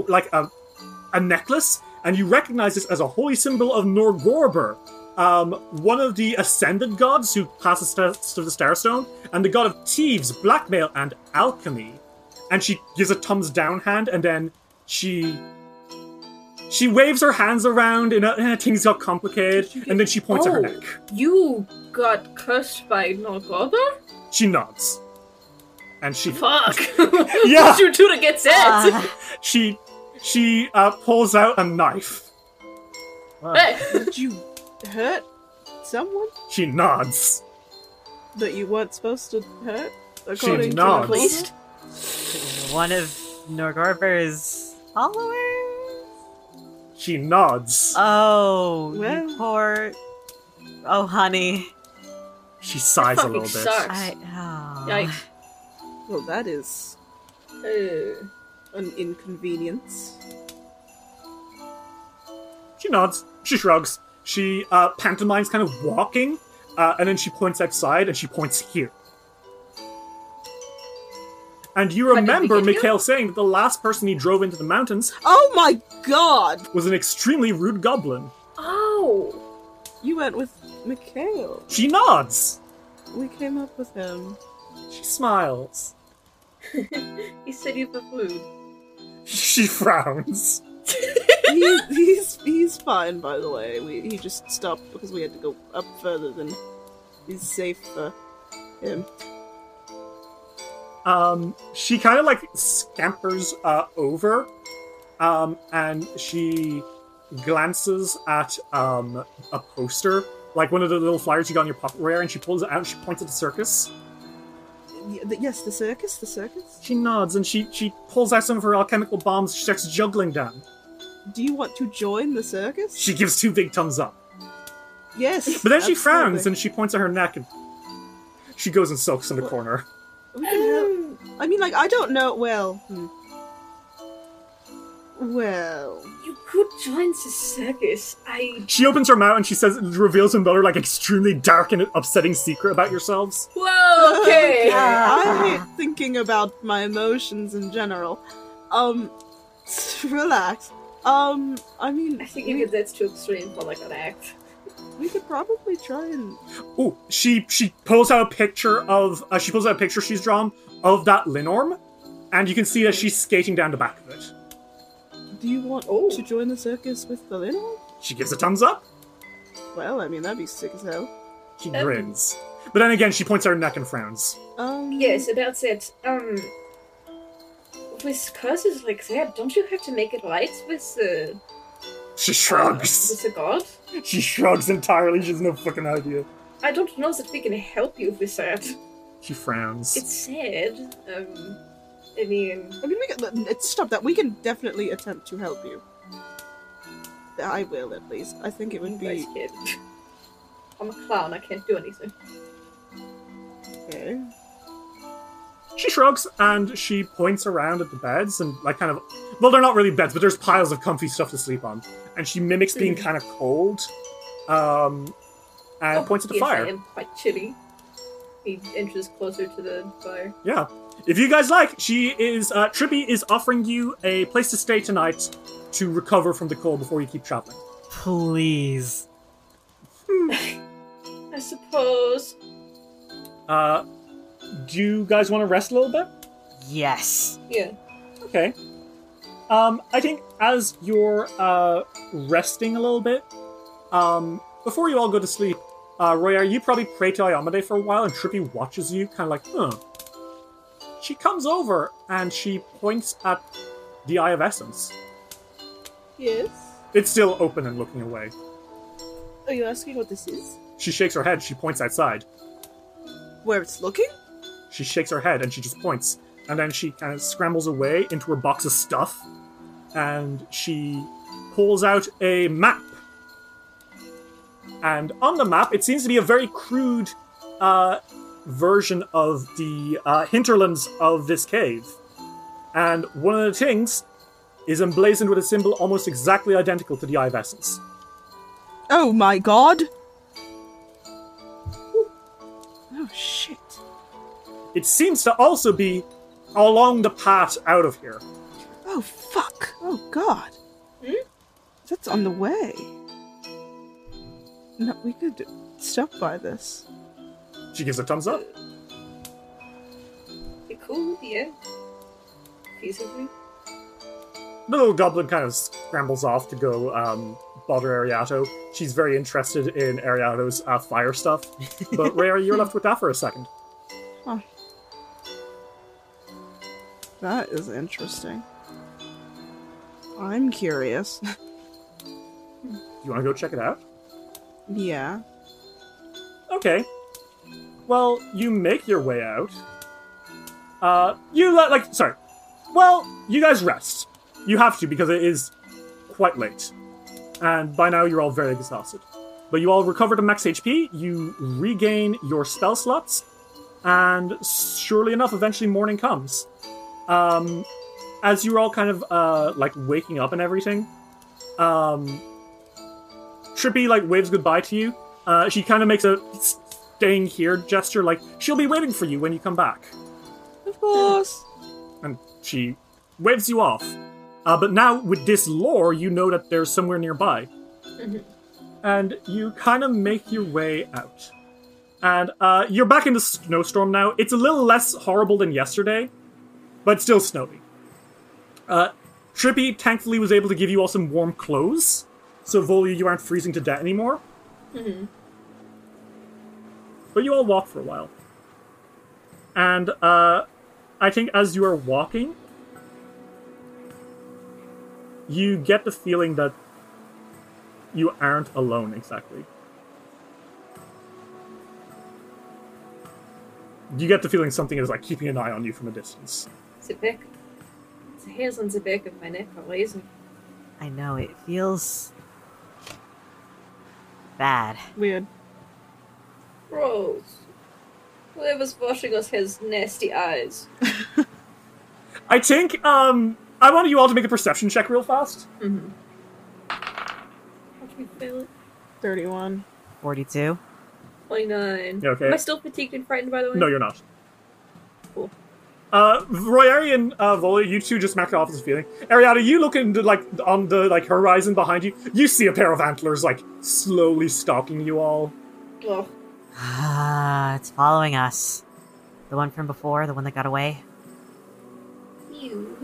like a a necklace. And you recognize this as a holy symbol of Norgorber, um, one of the ascended gods who passes to the Starstone, and the god of thieves, blackmail, and alchemy. And she gives a thumbs down hand, and then she she waves her hands around, and uh, things got complicated, get... and then she points oh, at her neck. You got cursed by Norgorber? She nods. And she... Fuck! Yeah! You two to get set! Uh... She... She uh, pulls out a knife. Wow. Did you hurt someone? She nods. That you weren't supposed to hurt, according she nods. To the priest? One of Norgorber's followers? She nods. Oh, well. You poor... Oh, honey. She sighs a little sucks. Bit. I... Oh. Yikes. Well, that is... Uh... an inconvenience. She nods. She shrugs. She uh, pantomimes kind of walking, uh, and then she points outside, and she points here. And you remember Mikhail saying that the last person he drove into the mountains... Oh my god! ...was an extremely rude goblin. Oh! You went with Mikhail. She nods! We came up with him. She smiles. He said you for food. She frowns. he's, he's he's fine, by the way. We, he just stopped because we had to go up further than is safe for him. Um, she kind of like scampers uh, over, um, and she glances at um a poster, like one of the little flyers you got in your pocket rare, and she pulls it out. And she points at the circus. Yes, the circus, the circus. She nods and she, she pulls out some of her alchemical bombs. She starts juggling down. Do you want to join the circus? She gives two big thumbs up. Yes. But then absolutely. She frowns and she points at her neck and she goes and sulks in the what? corner. We can help. I mean, like, I don't know. Well, hmm. well, you could join the circus. I. She opens her mouth and she says, reveals another like extremely dark and upsetting secret about yourselves. Whoa. Okay. Yeah. I'm thinking about my emotions in general. Um, relax. Um, I mean, I think we... even that's too extreme for like an act. We could probably try and. Oh, she she pulls out a picture of uh, she pulls out a picture she's drawn of that Linnorm, and you can see that she's skating down the back of it. Do you want oh. to join the circus with the Linnorm? She gives a thumbs up. Well, I mean that'd be sick as hell. She um, grins, but then again she points at her neck and frowns. Um. Yes, about it. Um. With curses like that, don't you have to make it right with the? Uh... She shrugs. Uh, with the god? She shrugs entirely. She has no fucking idea. I don't know that we can help you with that. She frowns. It's sad. Um, I mean... I mean, we can... Stop that. We can definitely attempt to help you. I will, at least. I think it would be... Nice kid. I'm a clown. I can't do anything. Okay. She shrugs, and she points around at the beds, and, like, kind of... Well, they're not really beds, but there's piles of comfy stuff to sleep on. And she mimics being kind of cold, um, and oh, points at the yes, fire. I am quite chilly. He inches closer to the fire. Yeah. If you guys like, she is... Uh, Trippy is offering you a place to stay tonight to recover from the cold before you keep traveling. Please. Hmm. I suppose. Uh... Do you guys want to rest a little bit? Yes. Yeah. Okay. Um, I think as you're uh, resting a little bit, um, before you all go to sleep, uh, Royari, you probably pray to Iomedae for a while, and Trippy watches you, kind of like, huh. She comes over, and she points at the Eye of Essence. Yes? It's still open and looking away. Are you asking what this is? She shakes her head, she points outside. Where it's looking? She shakes her head and she just points. And then she kind of scrambles away into her box of stuff. And she pulls out a map. And on the map, it seems to be a very crude uh, version of the uh, hinterlands of this cave. And one of the things is emblazoned with a symbol almost exactly identical to the Eye of Essence. Oh my god! Ooh. Oh shit. It seems to also be along the path out of here. Oh, fuck. Oh, God. Hmm? That's on the way. No, we could stop by this. She gives a thumbs up. Be cool, yeah. Feasibly. The little goblin kind of scrambles off to go um, bother Ariato. She's very interested in Ariato's uh, fire stuff. But, Ray, you're left with that for a second. Huh. That is interesting. I'm curious. You want to go check it out? Yeah. Okay. Well, you make your way out. Uh, you let, like, sorry. Well, you guys rest. You have to, because it is quite late. And by now you're all very exhausted. But you all recover to max H P, you regain your spell slots, and surely enough, eventually morning comes. Um, as you're all kind of, uh, like, waking up and everything, um, Trippy, like, waves goodbye to you. Uh, she kind of makes a staying here gesture, like, she'll be waiting for you when you come back. Of course! And she waves you off. Uh, but now, with this lore, you know that they're somewhere nearby. And you kind of make your way out. And uh, you're back in the snowstorm now. It's a little less horrible than yesterday, but still snowy. Uh, Trippy, thankfully, was able to give you all some warm clothes. So, Volio, you aren't freezing to death anymore. Mm-hmm. But you all walk for a while. And uh, I think as you are walking, you get the feeling that you aren't alone exactly. You get the feeling something is like keeping an eye on you from a distance. It's a big... It's a hazel and a big of my neck for reason. I know, it feels... bad. Weird. Gross. Whoever's watching us has nasty eyes. I think, um... I want you all to make a perception check real fast. Mm-hmm. How can we fail it? thirty-one. forty-two. twenty-nine. Okay. Am I still fatigued and frightened, by the way? No, you're not. Cool. Uh, Royari and uh, Vola, you two just macked off this feeling. Ariatu, you look into, like, on the, like, horizon behind you. You see a pair of antlers, like, slowly stalking you all. Ugh. Ah, it's following us. The one from before, the one that got away. Ew.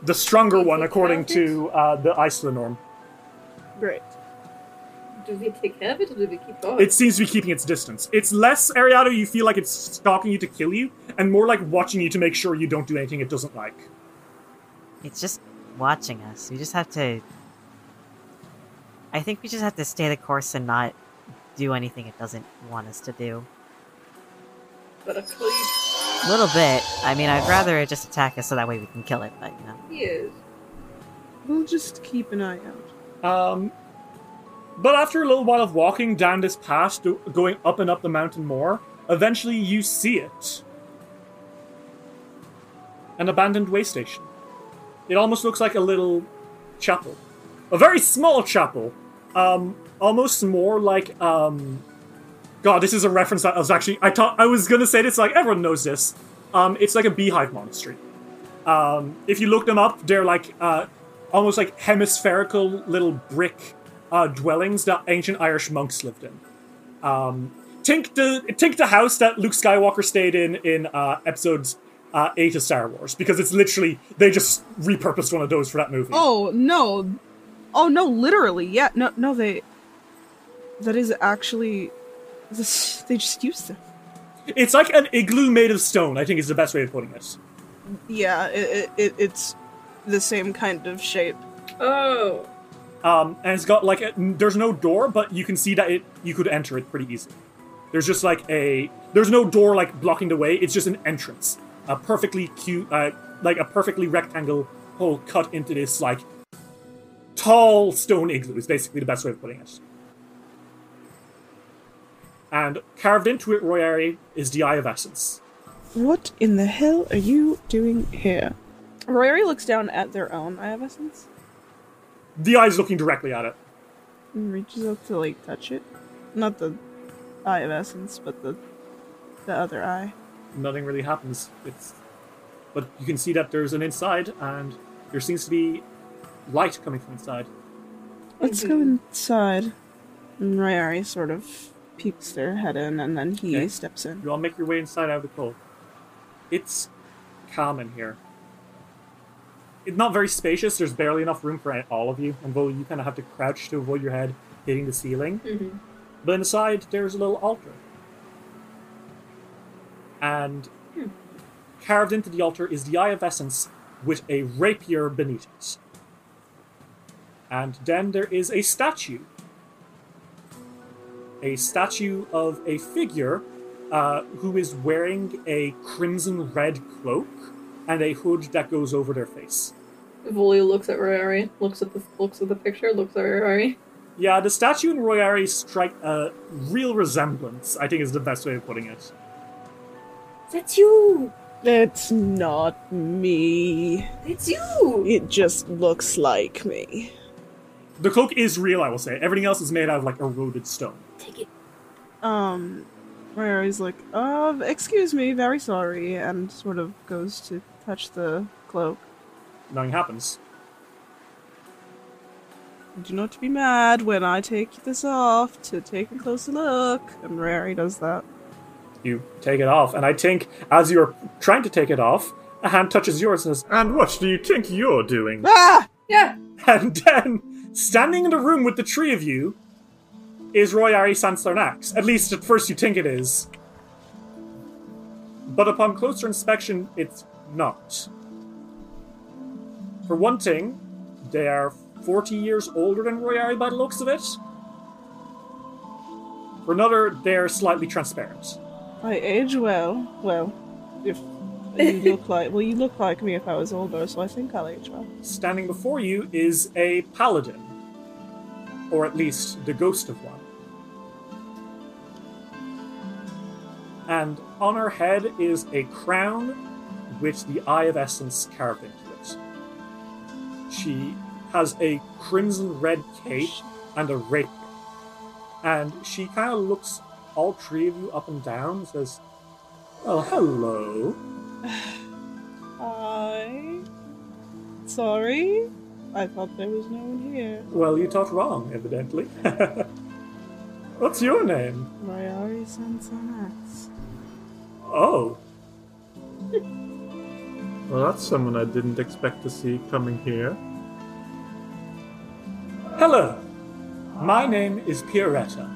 The stronger one, according to uh, the Iceland norm. Great. Do we take care of it, or do we keep going? It seems to be keeping its distance. It's less, Ariato, you feel like it's stalking you to kill you, and more like watching you to make sure you don't do anything it doesn't like. It's just watching us. We just have to... I think we just have to stay the course and not do anything it doesn't want us to do. But a cleave. A little bit. I mean, I'd rather it just attack us so that way we can kill it, but, you know. Yes. We'll just keep an eye out. Um... But after a little while of walking down this path, do- going up and up the mountain more, eventually you see it. An abandoned way station. It almost looks like a little chapel. A very small chapel. Um, almost more like, um... God, this is a reference that I was actually... I thought I was gonna say this, like, everyone knows this. Um, it's like a beehive monastery. Um, if you look them up, they're like, uh, almost like hemispherical little brick... Uh, dwellings that ancient Irish monks lived in. Um, think the think the house that Luke Skywalker stayed in in uh, episodes uh, eight of Star Wars, because it's literally they just repurposed one of those for that movie. Oh no! Oh no! Literally, yeah. No, no, they. That is actually, this, they just used it. It's like an igloo made of stone. I think is the best way of putting it. Yeah, it, it it's the same kind of shape. Oh. Um, and it's got, like, a, there's no door, but you can see that it you could enter it pretty easily. There's just, like, a... There's no door, like, blocking the way. It's just an entrance. A perfectly cute... Uh, like, a perfectly rectangle hole cut into this, like, tall stone igloo is basically the best way of putting it. And carved into it, Royari, is the Eye of Essence. What in the hell are you doing here? Royari looks down at their own Eye of Essence. The eye's looking directly at it. And reaches up to, like, touch it. Not the Eye of Essence, but the the other eye. Nothing really happens. It's, but you can see that there's an inside, and there seems to be light coming from inside. Let's mm-hmm. go inside. And Royari sort of peeks their head in, and then he okay. steps in. You all make your way inside out of the cold. It's calm in here. It's not very spacious. There's barely enough room for all of you. And Vol, you kind of have to crouch to avoid your head hitting the ceiling. Mm-hmm. But inside, there's a little altar. And mm. carved into the altar is the Eye of Essence with a rapier beneath it. And then there is a statue. A statue of a figure uh, who is wearing a crimson-red cloak and a hood that goes over their face. Volio looks at Royari, looks at the looks at the picture, looks at Royari. Yeah, the statue and Royari strike a real resemblance, I think is the best way of putting it. That's you! It's not me. It's you! It just looks like me. The cloak is real, I will say. Everything else is made out of, like, eroded stone. Take it. Um, Royari's like, uh, excuse me, very sorry, and sort of goes to... touch the cloak. Nothing happens. do not be mad when I take this off to take a closer look. And Royari does that. You take it off, and I think as you're trying to take it off, a hand touches yours and says, "And what do you think you're doing?" Ah! Yeah! And then, standing in the room with the three of you, is Royari Sansarnax. At least at first you think it is. But upon closer inspection, it's not. For one thing, they are forty years older than Royari by the looks of it. For another, they're slightly transparent. I age well. Well, if you look like... Well, you look like me if I was older, so I think I'll age well. Standing before you is a paladin. Or at least the ghost of one. And on her head is a crown with the Eye of Essence carved into it. She has a crimson-red cape and a rapier. And she kind of looks all three of you up and down and says, "Well, hello." Hi. Sorry? I thought there was no one here. Well, you thought wrong, evidently. What's your name? Royari Sansarnax. Oh. Well, that's someone I didn't expect to see coming here. Hello. My name is Pierretta.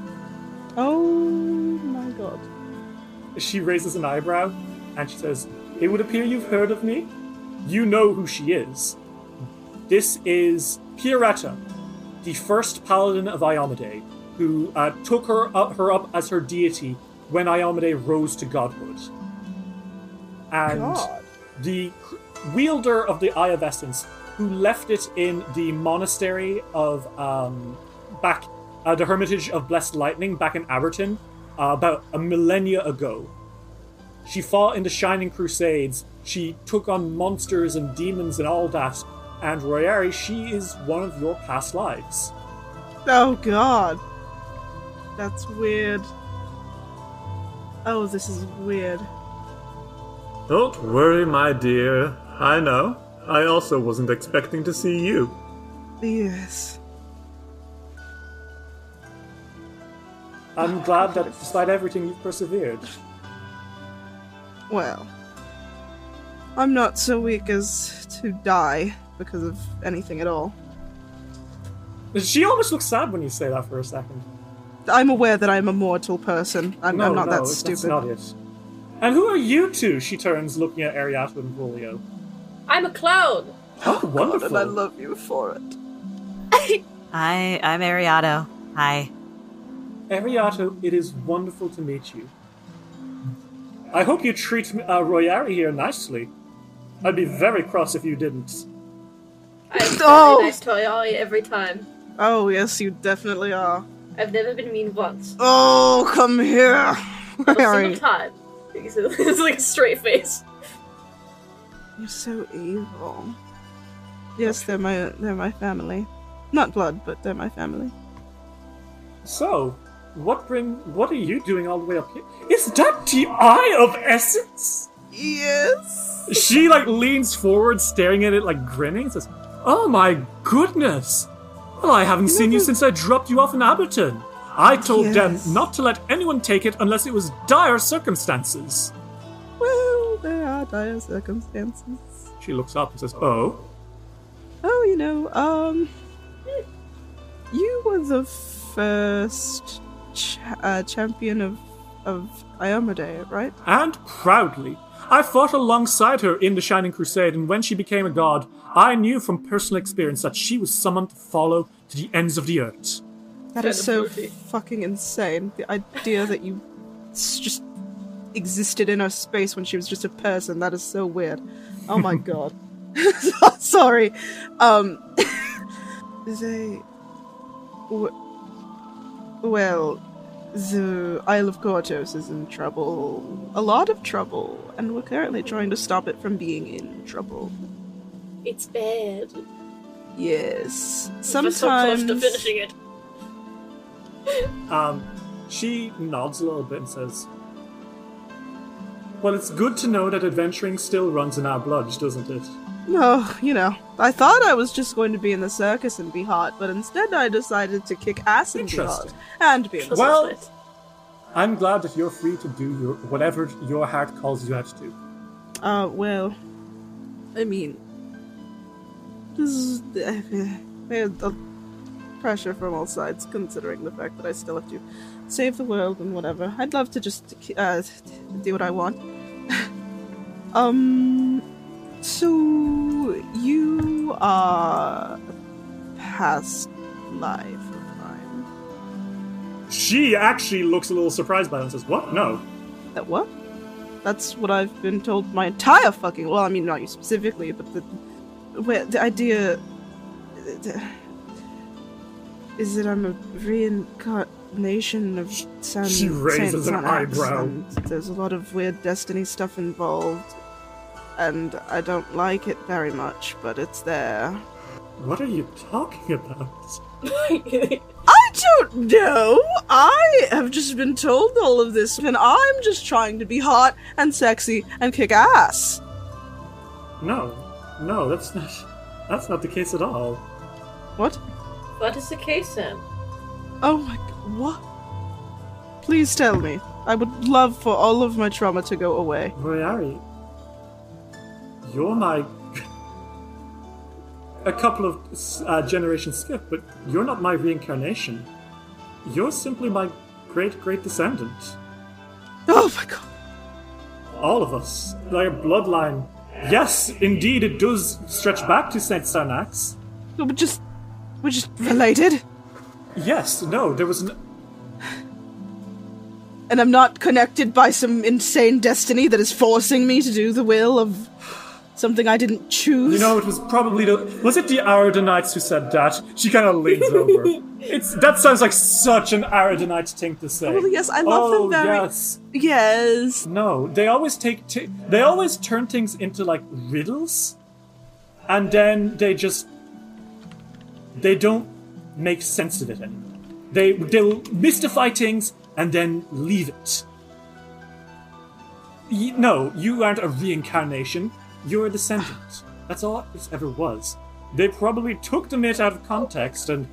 Oh my god. She raises an eyebrow and she says, "It would appear you've heard of me. You know who she is. This is Pierretta, the first paladin of Iomedae, who uh, took her up, her up as her deity when Iomedae rose to godhood. And god. the wielder of the Eye of Essence, who left it in the monastery of um, back, uh, the Hermitage of Blessed Lightning back in Aberton uh, about a millennia ago. She fought in the Shining Crusades. She took on monsters and demons and all that. And Royari, she is one of your past lives." Oh god. That's weird. Oh, this is weird. Don't worry, my dear. I know. I also wasn't expecting to see you. Yes. I'm glad that despite everything you've persevered. Well, I'm not so weak as to die because of anything at all. She almost looks sad when you say that for a second. I'm aware that I'm a mortal person. I'm, no, I'm not no, that stupid. That's not it. And who are you two? She turns, looking at Ariatu and Volio. I'm a clone. Oh, oh wonderful! God, and I love you for it. Hi, I'm Ariatu. Hi, Ariatu. It is wonderful to meet you. I hope you treat uh, Royari here nicely. I'd be very cross if you didn't. I'm oh. nice to Royari every time. Oh, yes, you definitely are. I've never been mean once. Oh, come here! Not a single time. It's like a straight face. You're so evil. Yes, they're my they're my family. Not blood, but they're my family. So, what bring? What are you doing all the way up here? Is that the Eye of Essence? Yes. She like leans forward, staring at it, like grinning, says, "Oh my goodness! Well, I haven't you seen you since I dropped you off in Aberton. I told yes. them not to let anyone take it unless it was dire circumstances." Well, there are dire circumstances. She looks up and says, "Oh? Oh, you know, um... you were the first ch- uh, champion of, of Iomedae, right?" And proudly. I fought alongside her in the Shining Crusade, and when she became a god, I knew from personal experience that she was someone to follow to the ends of the earth. That is so fucking insane. The idea that you just existed in her space when she was just a person, that is so weird. Oh my god. Sorry. Um, they... Well, the Isle of Kortos is in trouble. A lot of trouble. And we're currently trying to stop it from being in trouble. It's bad. Yes. Sometimes... We're so close to finishing it. Um, she nods a little bit and says, "Well, it's good to know that adventuring still runs in our blood, doesn't it?" Oh, you know, I thought I was just going to be in the circus and be hot, but instead I decided to kick ass and be hot. And be in the well, circus. I'm glad that you're free to do your, whatever your heart calls you out to do. Uh, well, I mean, this is uh, uh, pressure from all sides, considering the fact that I still have to save the world and whatever. I'd love to just uh, do what I want. um... So, you are past life of mine. She actually looks a little surprised by that and says, what? No. That what? That's what I've been told my entire fucking... Well, I mean, not you specifically, but the, where, the idea... The, is that I'm a reincarnation of San... She raises Saint an eyebrow. There's a lot of weird destiny stuff involved. And I don't like it very much, but it's there. What are you talking about? I don't know! I have just been told all of this, and I'm just trying to be hot and sexy and kick ass. No. No, that's not... That's not the case at all. What? What is the case, then? Oh my... What? Please tell me. I would love for all of my trauma to go away. Royari... You're my... a couple of uh, generations skip, but you're not my reincarnation. You're simply my great-great-descendant. Oh my god. All of us. Like a bloodline. Yes, indeed, it does stretch back to Saint Sarnax. No, but just... We're just related? Yes, no, there was an... And I'm not connected by some insane destiny that is forcing me to do the will of... Something I didn't choose. You know, it was probably the... Was it the Arodonites who said that? She kind of leans over. It's That sounds like such an Arodonite thing to say. Well, yes, I love oh, them very... yes. Yes. No, they always take... T- they always turn things into, like, riddles. And then they just... They don't make sense of it anymore. They, they'll mystify things and then leave it. You, no, you aren't a reincarnation. You're a descendant. That's all it ever was. They probably took the myth out of context and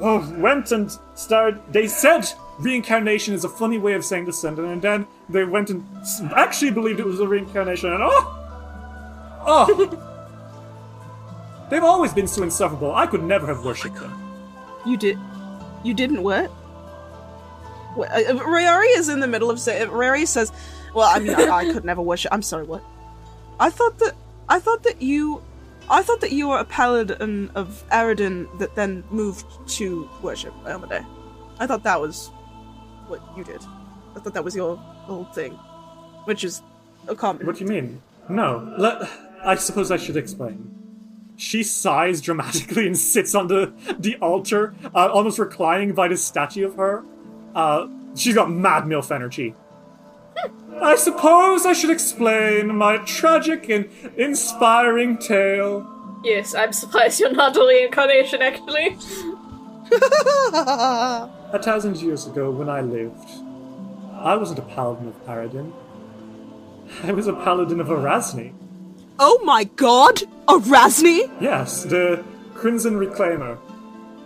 oh, went and started... They said reincarnation is a funny way of saying descendant, and then they went and actually believed it was a reincarnation, and oh! Oh! They've always been so insufferable. I could never have worshipped them. You did... You didn't what? what uh, Royari is in the middle of saying... Royari says... Well, I mean, I, I could never worship... I'm sorry, what? I thought that I thought that you, I thought that you were a paladin of Aroden that then moved to worship Iomedae. I thought that was what you did. I thought that was your whole thing, which is a common. What do you mean? No, let, I suppose I should explain. She sighs dramatically and sits on the the altar, uh, almost reclining by the statue of her. Uh, she's got mad MILF energy. I suppose I should explain my tragic and inspiring tale. Yes, I'm surprised you're not a reincarnation, actually. A thousand years ago, when I lived, I wasn't a paladin of Aroden. I was a paladin of Arazni. Oh my god! Arazni? Yes, the Crimson Reclaimer.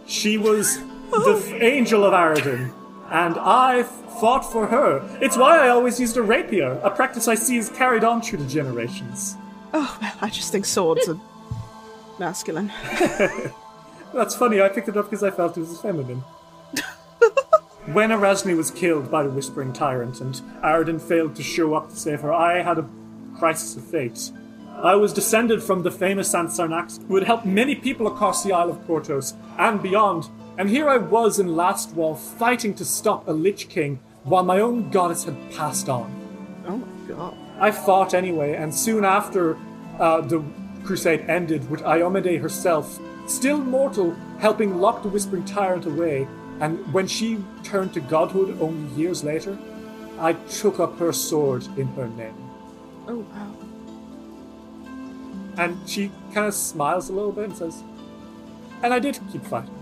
She was oh. the angel of Aroden. And I fought for her. It's why I always used a rapier, a practice I see is carried on through the generations. Oh, well, I just think swords are masculine. That's funny, I picked it up because I felt it was feminine. When Arazni was killed by the Whispering Tyrant and Aroden failed to show up to save her, I had a crisis of fate. I was descended from the famous Saint Sarnax, who had helped many people across the Isle of Kortos and beyond. And here I was in Last Wall, fighting to stop a Lich King while my own goddess had passed on. Oh my god. I fought anyway, and soon after uh, the crusade ended, with Iomedae herself, still mortal, helping lock the Whispering Tyrant away, and when she turned to godhood only years later, I took up her sword in her name. Oh wow. And she kind of smiles a little bit and says, and I did keep fighting.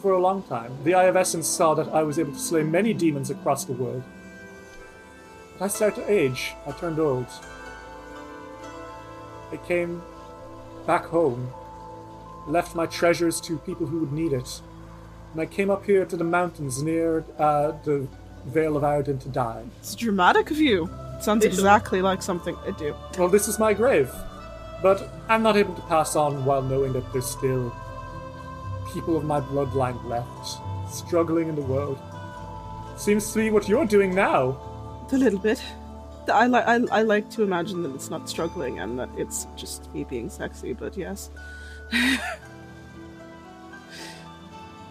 For a long time, the Eye of Essence saw that I was able to slay many demons across the world. But I started to age. I turned old. I came back home, left my treasures to people who would need it, and I came up here to the mountains near uh, the Vale of Aroden to die. It's dramatic of you. It sounds it exactly do. like something I do. Well, this is my grave, but I'm not able to pass on while knowing that there's still people of my bloodline left, struggling in the world. Seems to be what you're doing now. A little bit. I, li- I, I like to imagine that it's not struggling and that it's just me being sexy, but yes.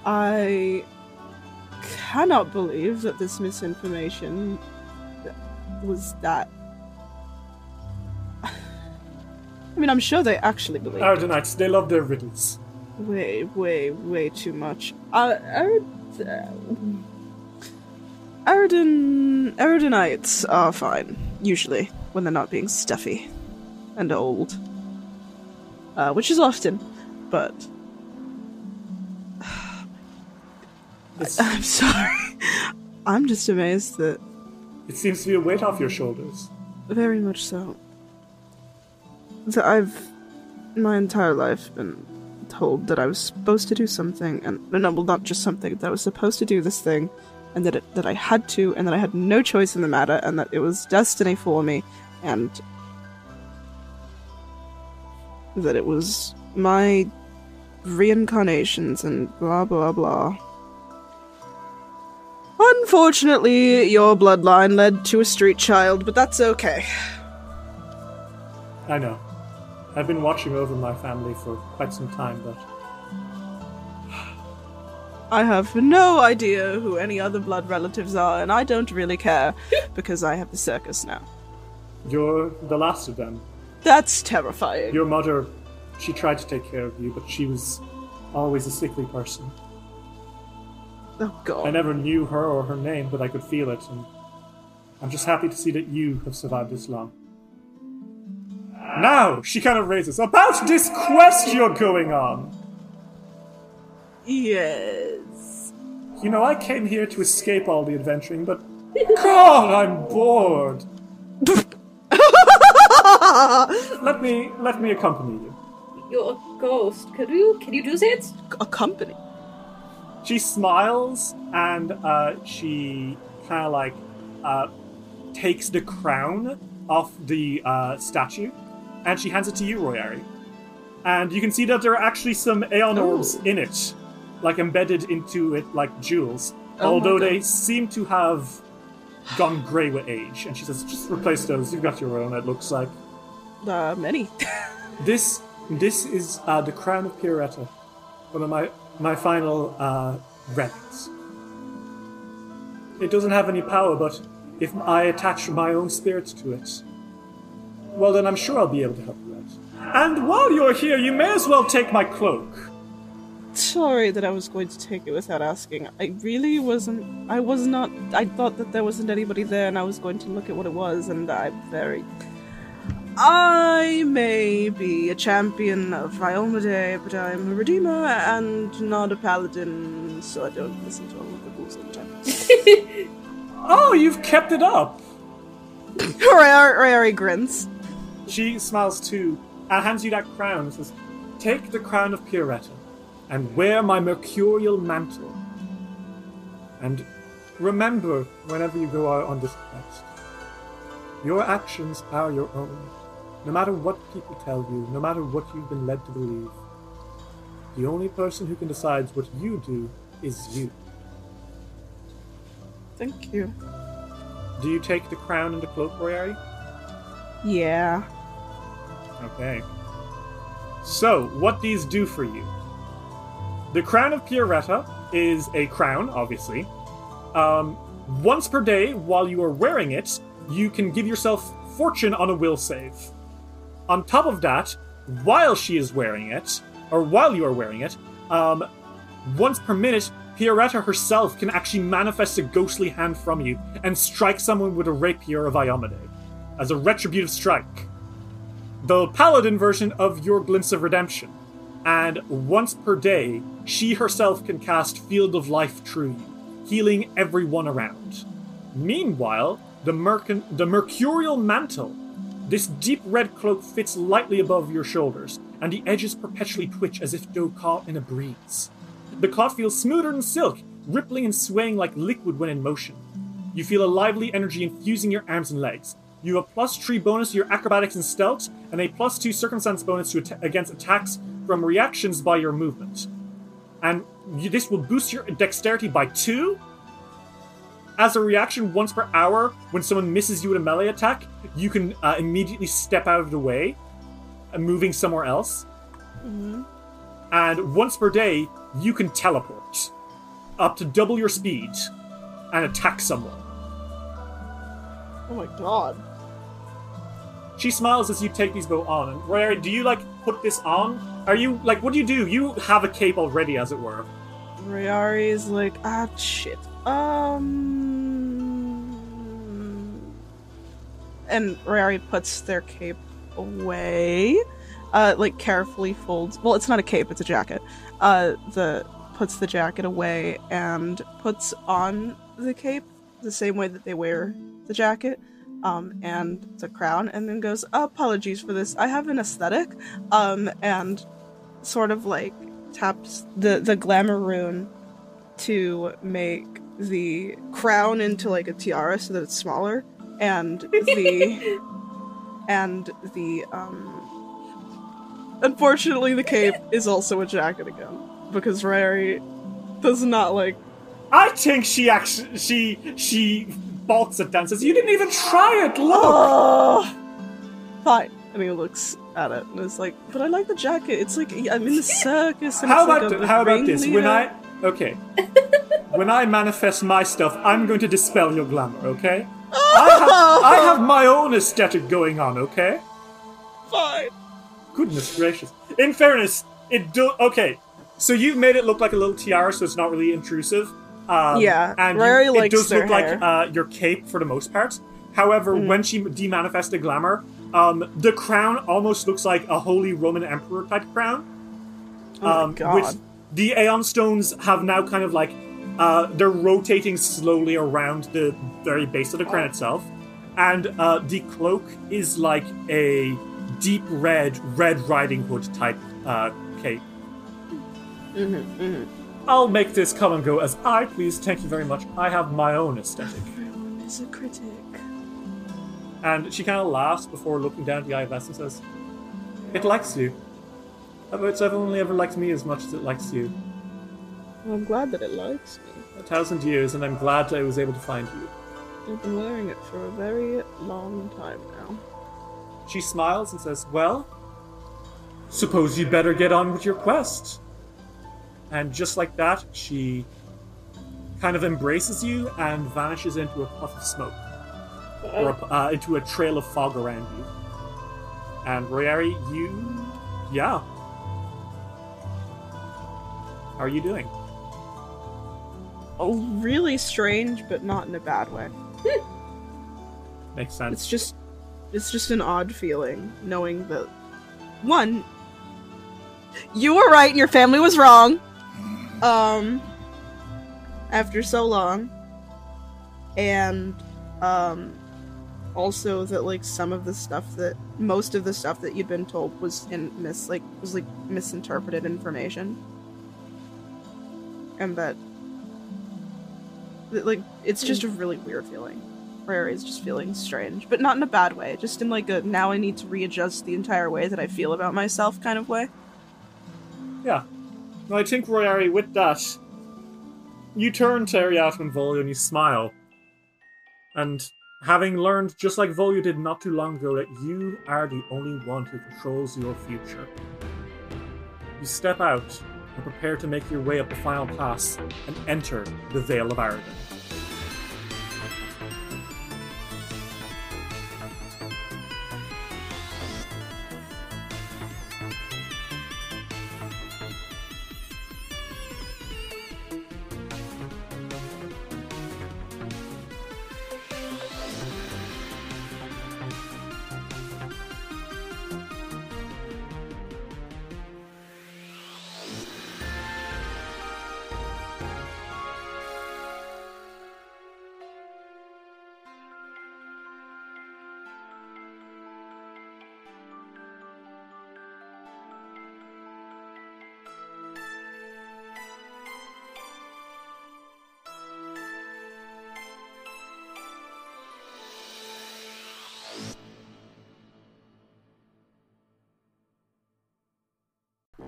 I cannot believe that this misinformation was that... I mean, I'm sure they actually believe it. Arodonites, they love their riddles. Way, way, way too much. Uh, Arodon... Arodon... Arodonites are fine, usually, when they're not being stuffy and old. Uh, which is often, but... It's, I, I'm sorry. I'm just amazed that... It seems to be a weight off your shoulders. Very much so. So I've, my entire life, been told that I was supposed to do something, and no, well, not just something, that I was supposed to do this thing, and that it, that I had to, and that I had no choice in the matter, and that it was destiny for me, and that it was my reincarnations, and blah blah blah. Unfortunately, your bloodline led to a street child, but that's okay. I know. I've been watching over my family for quite some time, but... I have no idea who any other blood relatives are, and I don't really care, because I have the circus now. You're the last of them. That's terrifying. Your mother, she tried to take care of you, but she was always a sickly person. Oh, God. I never knew her or her name, but I could feel it, and I'm just happy to see that you have survived this long. Now, she kind of raises, about this quest you're going on! Yes. You know, I came here to escape all the adventuring, but God, I'm bored! Let me, let me accompany you. You're a ghost. Can you, can you do that? Accompany? She smiles, and uh, she kind of, like, uh, takes the crown off the uh, statue, and she hands it to you, Royari. And you can see that there are actually some Aeon Orbs in it, like, embedded into it like jewels, oh although they seem to have gone grey with age. And she says, just replace those, you've got your own, it looks like. Uh, many. this, this is uh, the Crown of Pierretta, one of my... My final, uh, relics. It doesn't have any power, but if I attach my own spirit to it, well then I'm sure I'll be able to help you out. And while you're here, you may as well take my cloak. Sorry that I was going to take it without asking. I really wasn't, I was not, I thought that there wasn't anybody there and I was going to look at what it was and I'm very... I may be a champion of Iomedae, but I'm a redeemer and not a paladin, so I don't listen to all of the rules all the time. Oh, you've kept it up! Royari grins. She smiles too, and hands you that crown and says, take the crown of Pierretta, and wear my mercurial mantle. And remember, whenever you go out on this quest, your actions are your own. No matter what people tell you, no matter what you've been led to believe, the only person who can decide what you do is you. Thank you. Do you take the crown and the cloak, Royari? Yeah. Okay. So, what these do for you. The Crown of Pierretta is a crown, obviously. Um, once per day, while you are wearing it, you can give yourself fortune on a will save. On top of that, while she is wearing it, or while you are wearing it, um, once per minute, Pierretta herself can actually manifest a ghostly hand from you and strike someone with a rapier of Iomedae as a retributive strike. The paladin version of your Glimpse of Redemption. And once per day, she herself can cast Field of Life through you, healing everyone around. Meanwhile, The, merc- the mercurial mantle. This deep red cloak fits lightly above your shoulders and the edges perpetually twitch as if dough caught in a breeze. The cloth feels smoother than silk, rippling and swaying like liquid when in motion. You feel a lively energy infusing your arms and legs. You have a plus three bonus to your acrobatics and stealth, and a plus two circumstance bonus to at- against attacks from reactions by your movement. And you, this will boost your dexterity by two. As a reaction once per hour, when someone misses you with a melee attack, you can uh, immediately step out of the way, uh, moving somewhere else. Mm-hmm. And once per day, you can teleport up to double your speed and attack someone. Oh my god. She smiles as you take these both on. And Royari, do you, like, put this on? Are you, like, what do you do? You have a cape already, as it were. Royari is like, ah, shit. Um... And Royari puts their cape away. Uh, like, carefully folds... Well, it's not a cape, it's a jacket. Uh, the... Puts the jacket away and puts on the cape the same way that they wear the jacket um, and the crown, and then goes, apologies for this, I have an aesthetic, um, and sort of like taps the, the glamour rune to make the crown into like a tiara so that it's smaller, and the and the um, unfortunately the cape is also a jacket again. Because Royari does not like... I think she actually... She she balks at dances. You didn't even try it, look! Uh, fine. And he looks at it and is like, but I like the jacket. It's like, I'm in the circus. And how it's about, like a, how about this? When I... Okay. When I manifest my stuff, I'm going to dispel your glamour, okay? Oh! I, have, I have my own aesthetic going on, okay? Fine. Goodness gracious. In fairness, it do... Okay. So you've made it look like a little tiara, so it's not really intrusive. Um, yeah, and you, it does look hair. like uh, your cape for the most part. However, mm. when she demanifested glamour, um, the crown almost looks like a Holy Roman Emperor type crown. Um, oh my God. Which the Aeon Stones have now kind of like uh, they're rotating slowly around the very base of the crown oh. itself, and uh, the cloak is like a deep red, Red Riding Hood type uh, cape. Mm-hmm, mm-hmm. I'll make this come and go as I please. Thank you very much. I have my own aesthetic. Everyone is a critic. And she kind of laughs before looking down at the Eye of Essence and says, it likes you. It's only ever liked me as much as it likes you. Well, I'm glad that it likes me. A thousand years, and I'm glad that I was able to find you. I've been wearing it for a very long time now. She smiles and says, well, suppose you'd better get on with your quest. And just like that, she kind of embraces you and vanishes into a puff of smoke. Oh. Or a, uh, into a trail of fog around you. And Royari, you... Yeah. How are you doing? Oh, really strange, but not in a bad way. Makes sense. It's just, it's just an odd feeling, knowing that... One, you were right and your family was wrong. Um, after so long, and um, also that like some of the stuff that most of the stuff that you'd been told was in mis like was like misinterpreted information, and that, that like it's just a really weird feeling. Royari is just feeling strange, but not in a bad way. Just in like a now I need to readjust the entire way that I feel about myself kind of way. Yeah. Well, I think, Royari, with that, you turn to Ariatu and Volio and you smile. And having learned, just like Volio did not too long ago, that you are the only one who controls your future, you step out and prepare to make your way up the final pass and enter the Vale of Aroden.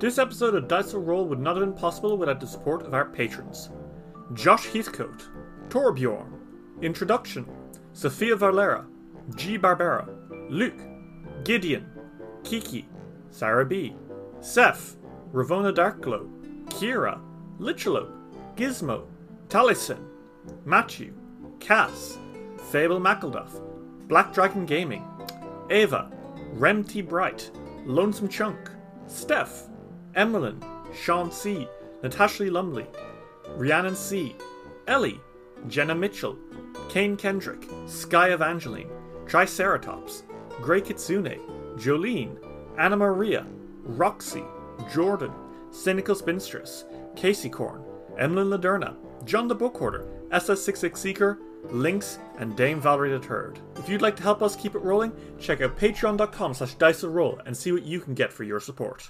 This episode of Dice of the World would not have been possible without the support of our patrons. Josh Heathcote, Torbjorn, Introduction, Sophia Valera, G. Barbera, Luke, Gideon, Kiki, Sarah B, Seth, Ravona Darkglow, Kira, Lichalope, Gizmo, Taliesin, Matthew, Cass, Fable McElduff, Black Dragon Gaming, Ava, Rem T. Bright, Lonesome Chunk, Steph, Emmeline, Sean C, Natasha Lumley, Rhiannon C, Ellie, Jenna Mitchell, Kane Kendrick, Sky Evangeline, Triceratops, Grey Kitsune, Jolene, Anna Maria, Roxy, Jordan, Cynical Spinstress, Casey Corn, Emlyn Laderna, John the Book Hoarder, S S sixty-six Seeker, Lynx, and Dame Valerie the Third. If you'd like to help us keep it rolling, check out patreon.com slash dice of roll and see what you can get for your support.